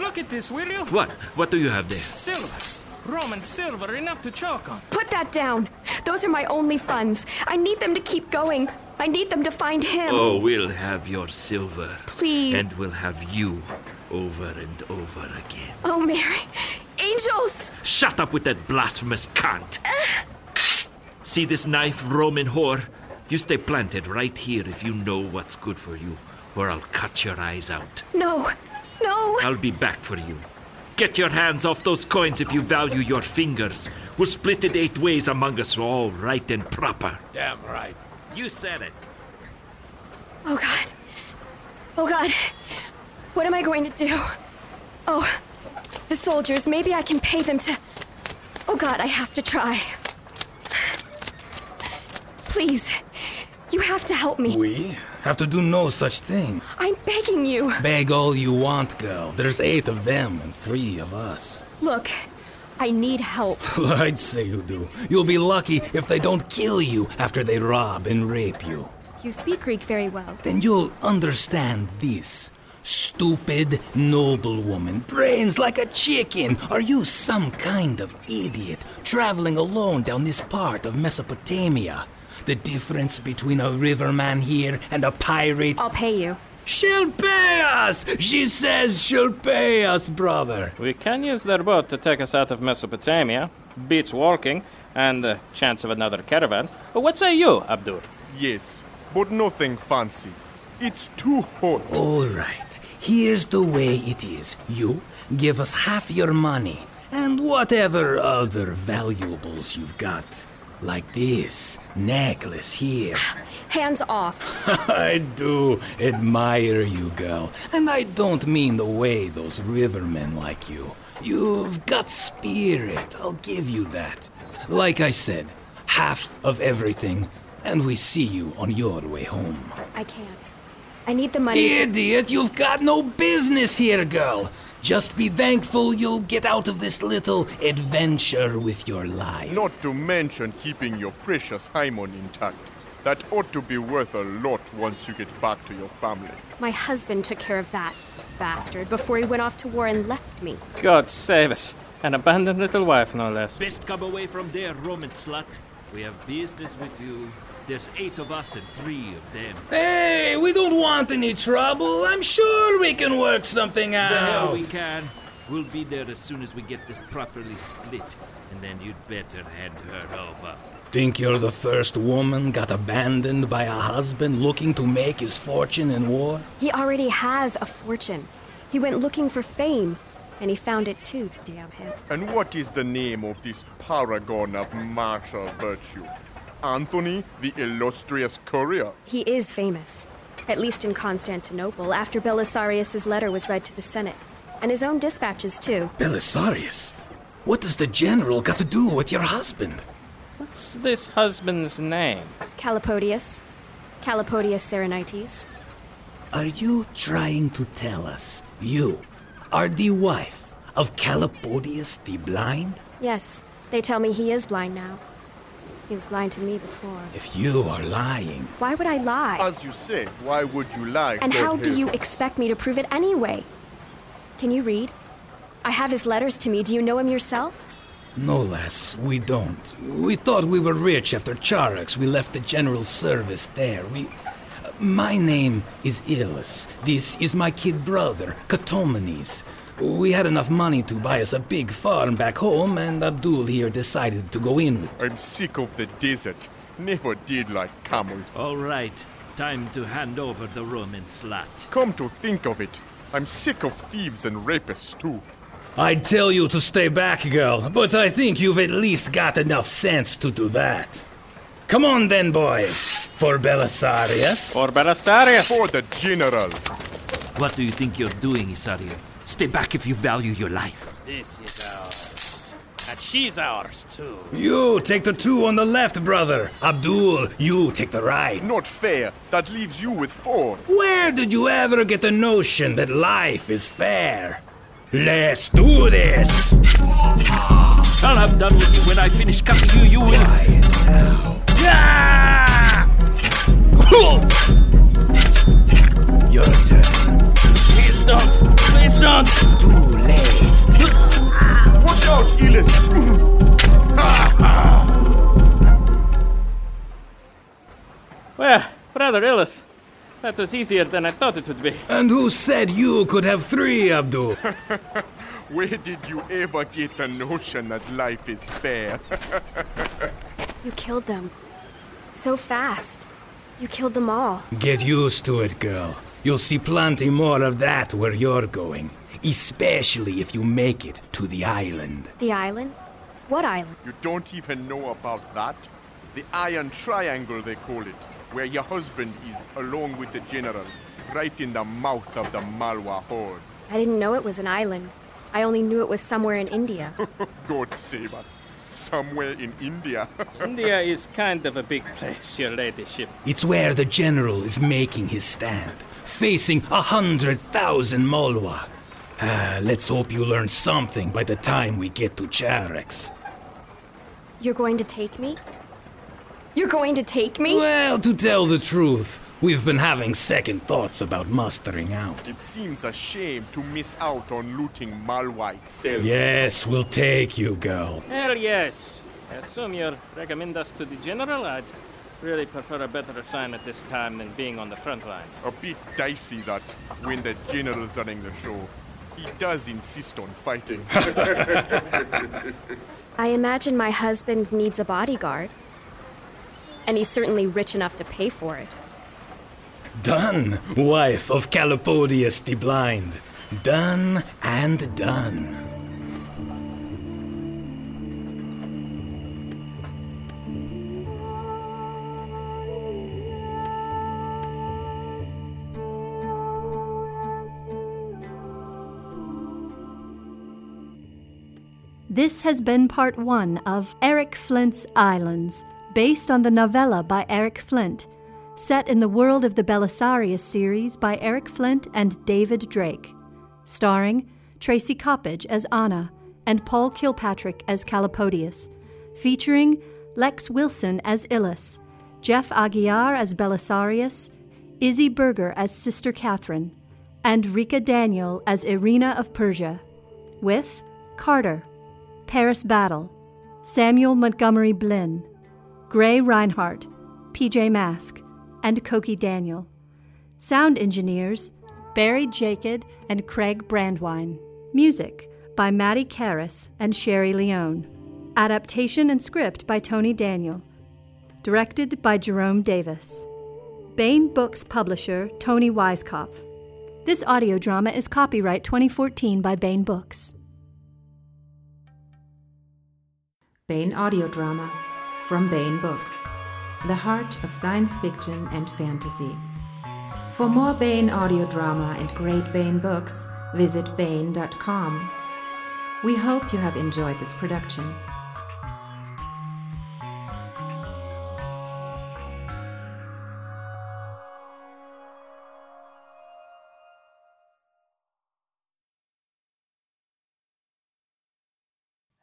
will you? What? What do you have there? Silver. Roman silver, enough to choke on. Put that down. Those are my only funds. I need them to keep going. I need them to find him. Oh, we'll have your silver. Please. And we'll have you over and over again. Oh, Mary... Angels! Shut up with that blasphemous cunt! See this knife, Roman whore? You stay planted right here if you know what's good for you, or I'll cut your eyes out. No, no! I'll be back for you. Get your hands off those coins if you value your fingers. We'll split it 8 ways among us, all right and proper. Damn right. You said it. Oh, God. Oh, God. What am I going to do? Oh... The soldiers, maybe I can pay them to... Oh, God, I have to try. Please, you have to help me. We have to do no such thing. I'm begging you. Beg all you want, girl. There's 8 of them and 3 of us. Look, I need help. I'd say you do. You'll be lucky if they don't kill you after they rob and rape you. You speak Greek very well. Then you'll understand this. Stupid noblewoman, brains like a chicken. Are you some kind of idiot traveling alone down this part of Mesopotamia? The difference between a riverman here and a pirate... I'll pay you. She'll pay us! She says she'll pay us, brother. We can use their boat to take us out of Mesopotamia. Beats walking and the chance of another caravan. What say you, Abdur? Yes, but nothing fancy. It's too hot. All right. Here's the way it is. You give us half your money and whatever other valuables you've got. Like this necklace here. Hands off. I do admire you, girl. And I don't mean the way those rivermen like you. You've got spirit. I'll give you that. Like I said, half of everything. And we see you on your way home. I can't. I need the money to... Idiot, you've got no business here, girl. Just be thankful you'll get out of this little adventure with your life. Not to mention keeping your precious hymen intact. That ought to be worth a lot once you get back to your family. My husband took care of that bastard before he went off to war and left me. God save us. An abandoned little wife, no less. Best come away from there, Roman slut. We have business with you. There's 8 of us and 3 of them. Hey, we don't want any trouble. I'm sure we can work something out. The hell we can. We'll be there as soon as we get this properly split. And then you'd better hand her over. Think you're the first woman got abandoned by a husband looking to make his fortune in war? He already has a fortune. He went looking for fame. And he found it too, damn him. And what is the name of this paragon of martial virtue? Anthony the Illustrious Courier. He is famous, at least in Constantinople, after Belisarius's letter was read to the Senate, and his own dispatches too. Belisarius? What does the general got to do with your husband? What's this husband's name? Calipodius. Calipodius Serenites. Are you trying to tell us you are the wife of Calipodius the Blind? Yes, they tell me he is blind now. He was blind to me before. If you are lying... Why would I lie? As you say, why would you lie? And how do you expect me to prove it anyway? Can you read? I have his letters to me. Do you know him yourself? No less, we don't. We thought we were rich after Charax. We left the general service there. My name is Illus. This is my kid brother, Catomenes. We had enough money to buy us a big farm back home, and Abdul here decided to go in. I'm sick of the desert. Never did like camel. All right. Time to hand over the room and slot. Come to think of it, I'm sick of thieves and rapists, too. I'd tell you to stay back, girl, but I think you've at least got enough sense to do that. Come on then, boys. For Belisarius. For Belisarius. For the General. What do you think you're doing, Isario? Stay back if you value your life. This is ours. And she's ours, too. You take the two on the left, brother. Abdul, you take the right. Not fair. That leaves you with four. Where did you ever get the notion that life is fair? Let's do this! I'll have done with you when I finish cutting you, you will... Quiet now. Ah! Your turn. Please don't! Please don't! Too late. Watch out, Illus! Well, brother Illus, that was easier than I thought it would be. And who said you could have three, Abdul? Where did you ever get the notion that life is fair? You killed them. So fast. You killed them all. Get used to it, girl. You'll see plenty more of that where you're going. Especially if you make it to the island. The island? What island? You don't even know about that? The Iron Triangle, they call it. Where your husband is, along with the General, right in the mouth of the Malwa horde. I didn't know it was an island. I only knew it was somewhere in India. God save us. Somewhere in India. India is kind of a big place, your ladyship. It's where the General is making his stand, facing 100,000 Malwa. Let's hope you learn something by the time we get to Charax. You're going to take me? You're going to take me? Well, to tell the truth, we've been having second thoughts about mustering out. It seems a shame to miss out on looting Malwa itself. Yes, we'll take you, girl. Hell yes. I assume you'll recommend us to the General? I'd really prefer a better assignment this time than being on the front lines. A bit dicey that, when the General's running the show. He does insist on fighting. I imagine my husband needs a bodyguard. And he's certainly rich enough to pay for it. Done, wife of Calipodius the Blind. Done and done. This has been part one of Eric Flint's Islands, based on the novella by Eric Flint, set in the world of the Belisarius series by Eric Flint and David Drake, starring Tracy Coppedge as Anna and Paul Kilpatrick as Calipodius, featuring Lex Wilson as Illus, Jeff Aguiar as Belisarius, Izzy Berger as Sister Catherine, and Rika Daniel as Irina of Persia, with Carter, Paris Battle, Samuel Montgomery Blinn, Gray Reinhardt, PJ Mask, and Cokie Daniel. Sound engineers, Barry Jacob and Craig Brandwine. Music by Maddie Karras and Sherry Leone. Adaptation and script by Tony Daniel. Directed by Jerome Davis. Baen Books publisher Tony Weiskopf. This audio drama is copyright 2014 by Baen Books. Baen audio drama. From Baen Books, the heart of science fiction and fantasy. For more Baen audio drama and great Baen books, visit baen.com. We hope you have enjoyed this production.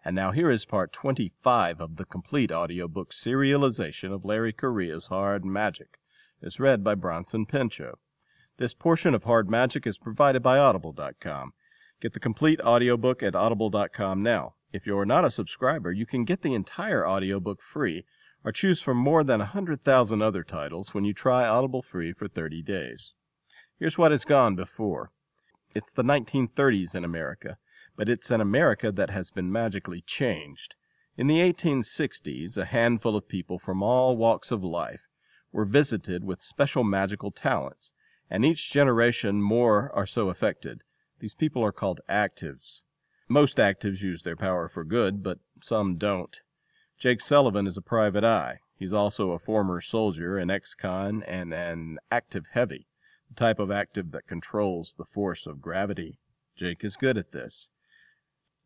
And now here is part 25 of the complete audiobook serialization of Larry Correa's Hard Magic, as read by Bronson Pinchot. This portion of Hard Magic is provided by Audible.com. Get the complete audiobook at Audible.com now. If you are not a subscriber, you can get the entire audiobook free, or choose from more than 100,000 other titles when you try Audible free for 30 days. Here's what has gone before. It's the 1930s in America, but it's an America that has been magically changed. In the 1860s, a handful of people from all walks of life were visited with special magical talents, and each generation more are so affected. These people are called actives. Most actives use their power for good, but some don't. Jake Sullivan is a private eye. He's also a former soldier, an ex-con, and an active heavy, the type of active that controls the force of gravity. Jake is good at this.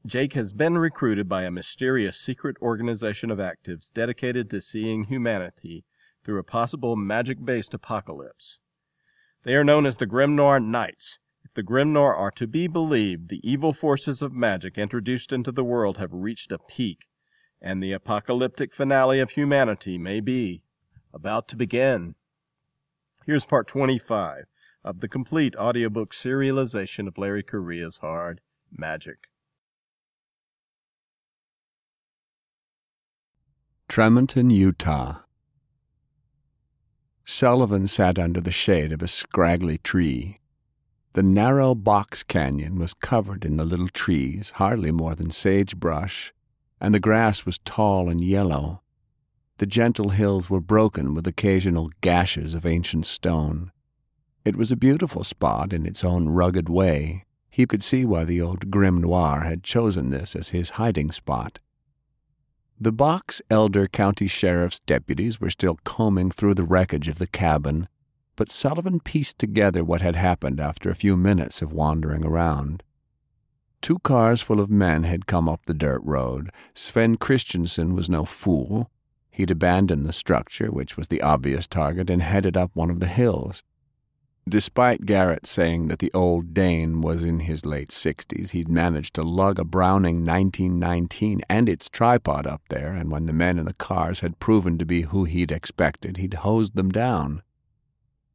Jake has been recruited by a mysterious secret organization of actives dedicated to seeing humanity through a possible magic-based apocalypse. They are known as the Grimnoir Knights. If the Grimnoir are to be believed, the evil forces of magic introduced into the world have reached a peak, and the apocalyptic finale of humanity may be about to begin. Here's part 25 of the complete audiobook serialization of Larry Correa's Hard Magic. Tremonton, Utah. Sullivan sat under the shade of a scraggly tree. The narrow box canyon was covered in the little trees, hardly more than sagebrush, and the grass was tall and yellow. The gentle hills were broken with occasional gashes of ancient stone. It was a beautiful spot in its own rugged way. He could see why the old Grim Noir had chosen this as his hiding spot. The Box Elder County Sheriff's deputies were still combing through the wreckage of the cabin, but Sullivan pieced together what had happened after a few minutes of wandering around. 2 cars full of men had come up the dirt road. Sven Christensen was no fool. He'd abandoned the structure, which was the obvious target, and headed up one of the hills. Despite Garrett saying that the old Dane was in his late 60s, he'd managed to lug a Browning 1919 and its tripod up there, and when the men in the cars had proven to be who he'd expected, he'd hosed them down.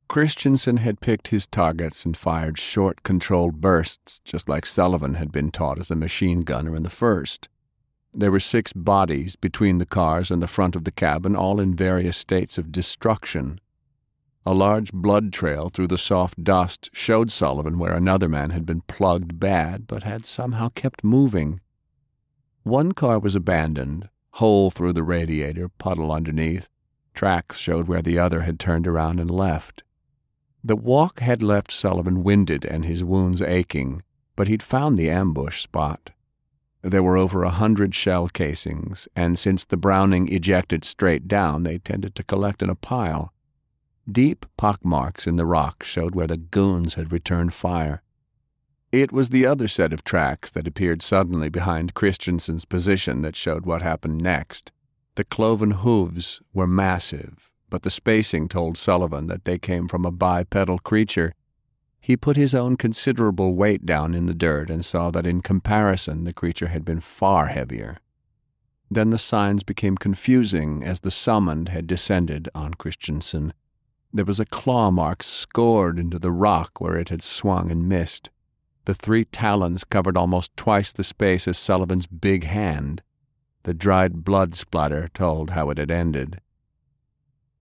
Christensen had picked his targets and fired short, controlled bursts, just like Sullivan had been taught as a machine gunner in the first. There were 6 bodies between the cars and the front of the cabin, all in various states of destruction. A large blood trail through the soft dust showed Sullivan where another man had been plugged bad but had somehow kept moving. 1 car was abandoned, hole through the radiator, puddle underneath. Tracks showed where the other had turned around and left. The walk had left Sullivan winded and his wounds aching, but he'd found the ambush spot. There were over 100 shell casings, and since the Browning ejected straight down, they tended to collect in a pile. Deep pockmarks in the rock showed where the goons had returned fire. It was the other set of tracks that appeared suddenly behind Christensen's position that showed what happened next. The cloven hooves were massive, but the spacing told Sullivan that they came from a bipedal creature. He put his own considerable weight down in the dirt and saw that in comparison the creature had been far heavier. Then the signs became confusing as the summoned had descended on Christensen. There was a claw mark scored into the rock where it had swung and missed. The 3 talons covered almost twice the space as Sullivan's big hand. The dried blood splatter told how it had ended.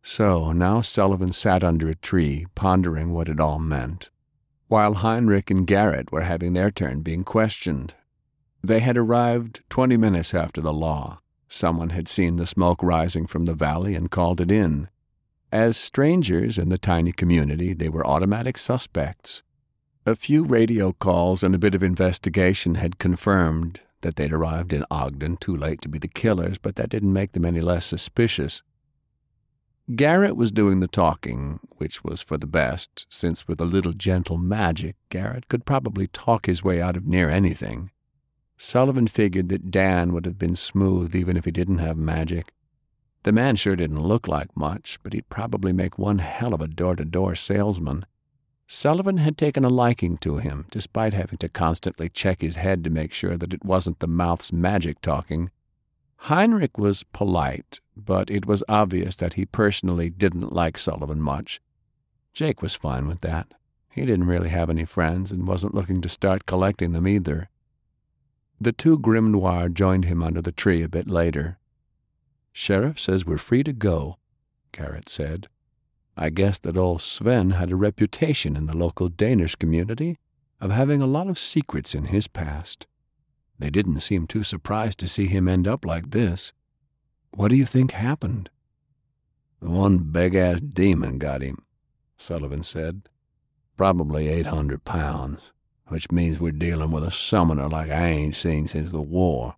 So now Sullivan sat under a tree, pondering what it all meant, while Heinrich and Garrett were having their turn being questioned. They had arrived 20 minutes after the law. Someone had seen the smoke rising from the valley and called it in. As strangers in the tiny community, they were automatic suspects. A few radio calls and a bit of investigation had confirmed that they'd arrived in Ogden too late to be the killers, but that didn't make them any less suspicious. Garrett was doing the talking, which was for the best, since with a little gentle magic, Garrett could probably talk his way out of near anything. Sullivan figured that Dan would have been smooth even if he didn't have magic. The man sure didn't look like much, but he'd probably make one hell of a door-to-door salesman. Sullivan had taken a liking to him, despite having to constantly check his head to make sure that it wasn't the mouth's magic talking. Heinrich was polite, but it was obvious that he personally didn't like Sullivan much. Jake was fine with that. He didn't really have any friends and wasn't looking to start collecting them either. The 2 Grim Noir joined him under the tree a bit later. "Sheriff says we're free to go," Garrett said. "I guess that old Sven had a reputation in the local Danish community. of having a lot of secrets in his past. They didn't seem too surprised to see him end up like this. What do you think happened? The one big-ass demon got him, Sullivan said. Probably 800 pounds, which means we're dealing with a summoner like I ain't seen since the war.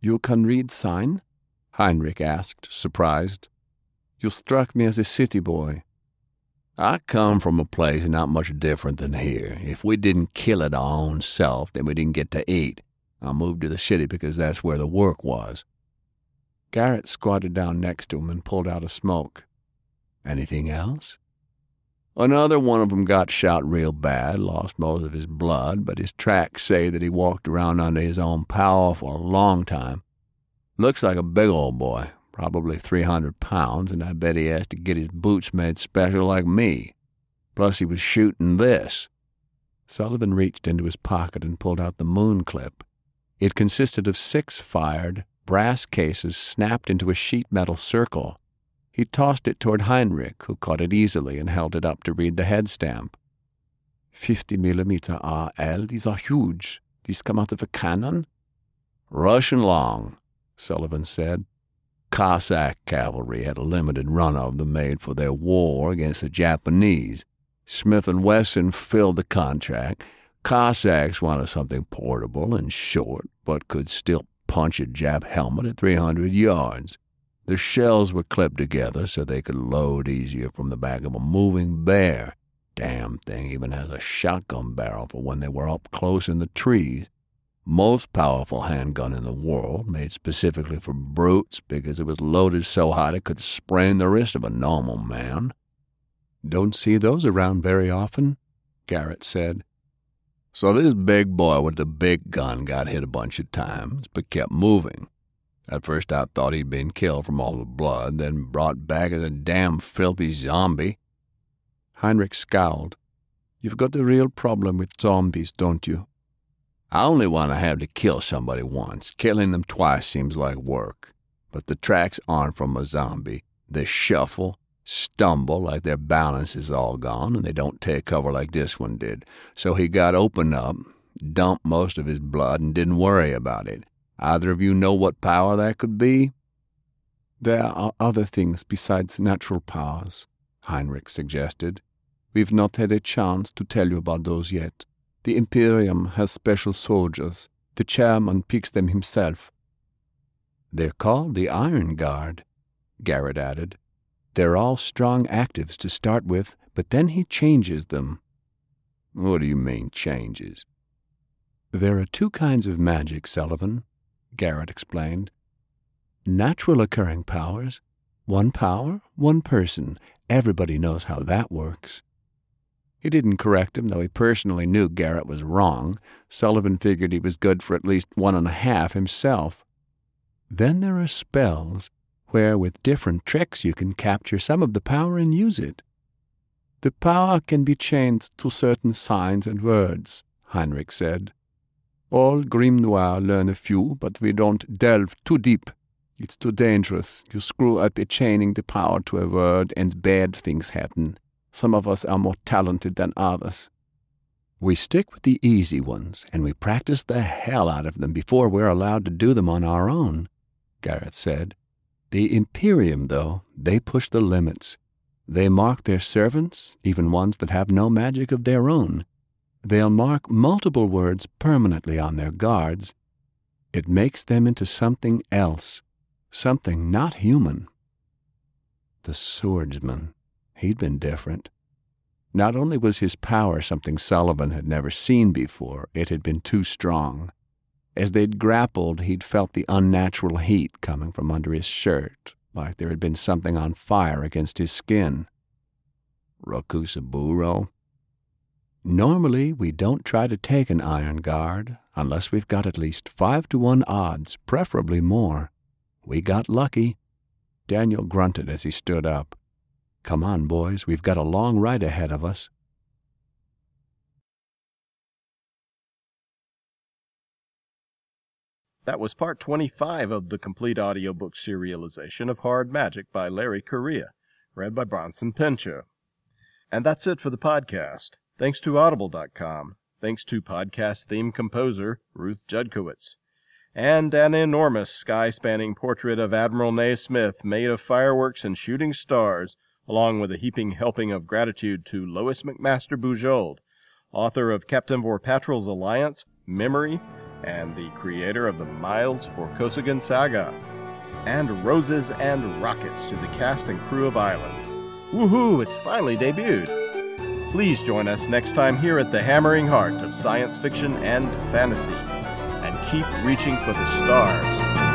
You can read sign? Heinrich asked, surprised. You struck me as a city boy. I come from a place not much different than here. If we didn't kill it our own self, then we didn't get to eat. I moved to the city because that's where the work was. Garrett squatted down next to him and pulled out a smoke. Anything else? Another one of them got shot real bad, lost most of his blood, but his tracks say that he walked around under his own power for a long time. Looks like a big old boy. Probably 300 pounds, and I bet he has to get his boots made special like me. Plus he was shooting this. Sullivan reached into his pocket and pulled out the moon clip. It consisted of 6 fired, brass cases snapped into a sheet metal circle. He tossed it toward Heinrich, who caught it easily and held it up to read the head stamp. 50mm RL, these are huge. These come out of a cannon? Russian long, Sullivan said. Cossack cavalry had a limited run of them made for their war against the Japanese. Smith and Wesson filled the contract. Cossacks wanted something portable and short, but could still punch a Jap helmet at 300 yards. The shells were clipped together so they could load easier from the back of a moving bear. Damn thing even has a shotgun barrel for when they were up close in the trees. Most powerful handgun in the world, made specifically for brutes because it was loaded so hot it could sprain the wrist of a normal man. Don't see those around very often, Garrett said. So this big boy with the big gun got hit a bunch of times, but kept moving. At first I thought he'd been killed from all the blood, then brought back as a damn filthy zombie. Heinrich scowled. You've got a real problem with zombies, don't you? I only want to have to kill somebody once. Killing them twice seems like work. But the tracks aren't from a zombie. They shuffle, stumble like their balance is all gone, and they don't take cover like this one did. So he got opened up, dumped most of his blood, and didn't worry about it. Either of you know what power that could be? There are other things besides natural powers, Heinrich suggested. We've not had a chance to tell you about those yet. The Imperium has special soldiers. The chairman picks them himself. They're called the Iron Guard, Garrett added. They're all strong actives to start with, but then he changes them. What do you mean, changes? There are 2 kinds of magic, Sullivan, Garrett explained. Natural occurring powers. 1 power, 1 person. Everybody knows how that works. He didn't correct him, though he personally knew Garrett was wrong. Sullivan figured he was good for at least 1.5 himself. Then there are spells, where with different tricks you can capture some of the power and use it. The power can be chained to certain signs and words, Heinrich said. All grimoire learn a few, but we don't delve too deep. It's too dangerous. You screw up chaining the power to a word and bad things happen. Some of us are more talented than others. We stick with the easy ones, and we practice the hell out of them before we're allowed to do them on our own, Garrett said. The Imperium, though, they push the limits. They mark their servants, even ones that have no magic of their own. They'll mark multiple words permanently on their guards. It makes them into something else, something not human. The swordsman. He'd been different. Not only was his power something Sullivan had never seen before, it had been too strong. As they'd grappled, he'd felt the unnatural heat coming from under his shirt, like there had been something on fire against his skin. Vorkosiburo. Normally, we don't try to take an Iron Guard unless we've got at least 5-1 odds, preferably more. We got lucky. Daniel grunted as he stood up. Come on, boys, we've got a long ride ahead of us. That was part 25 of the complete audiobook serialization of Hard Magic by Larry Correa, read by Bronson Pinchot. And that's it for the podcast. Thanks to Audible.com, thanks to podcast theme composer Ruth Judkowitz, and an enormous sky-spanning portrait of Admiral Nasmyth made of fireworks and shooting stars, along with a heaping helping of gratitude to Lois McMaster Bujold, author of Captain Vorpatril's Alliance, Memory, and the creator of the Miles Vorkosigan saga. And roses and rockets to the cast and crew of Islands. Woohoo, it's finally debuted! Please join us next time here at the hammering heart of science fiction and fantasy. And keep reaching for the stars.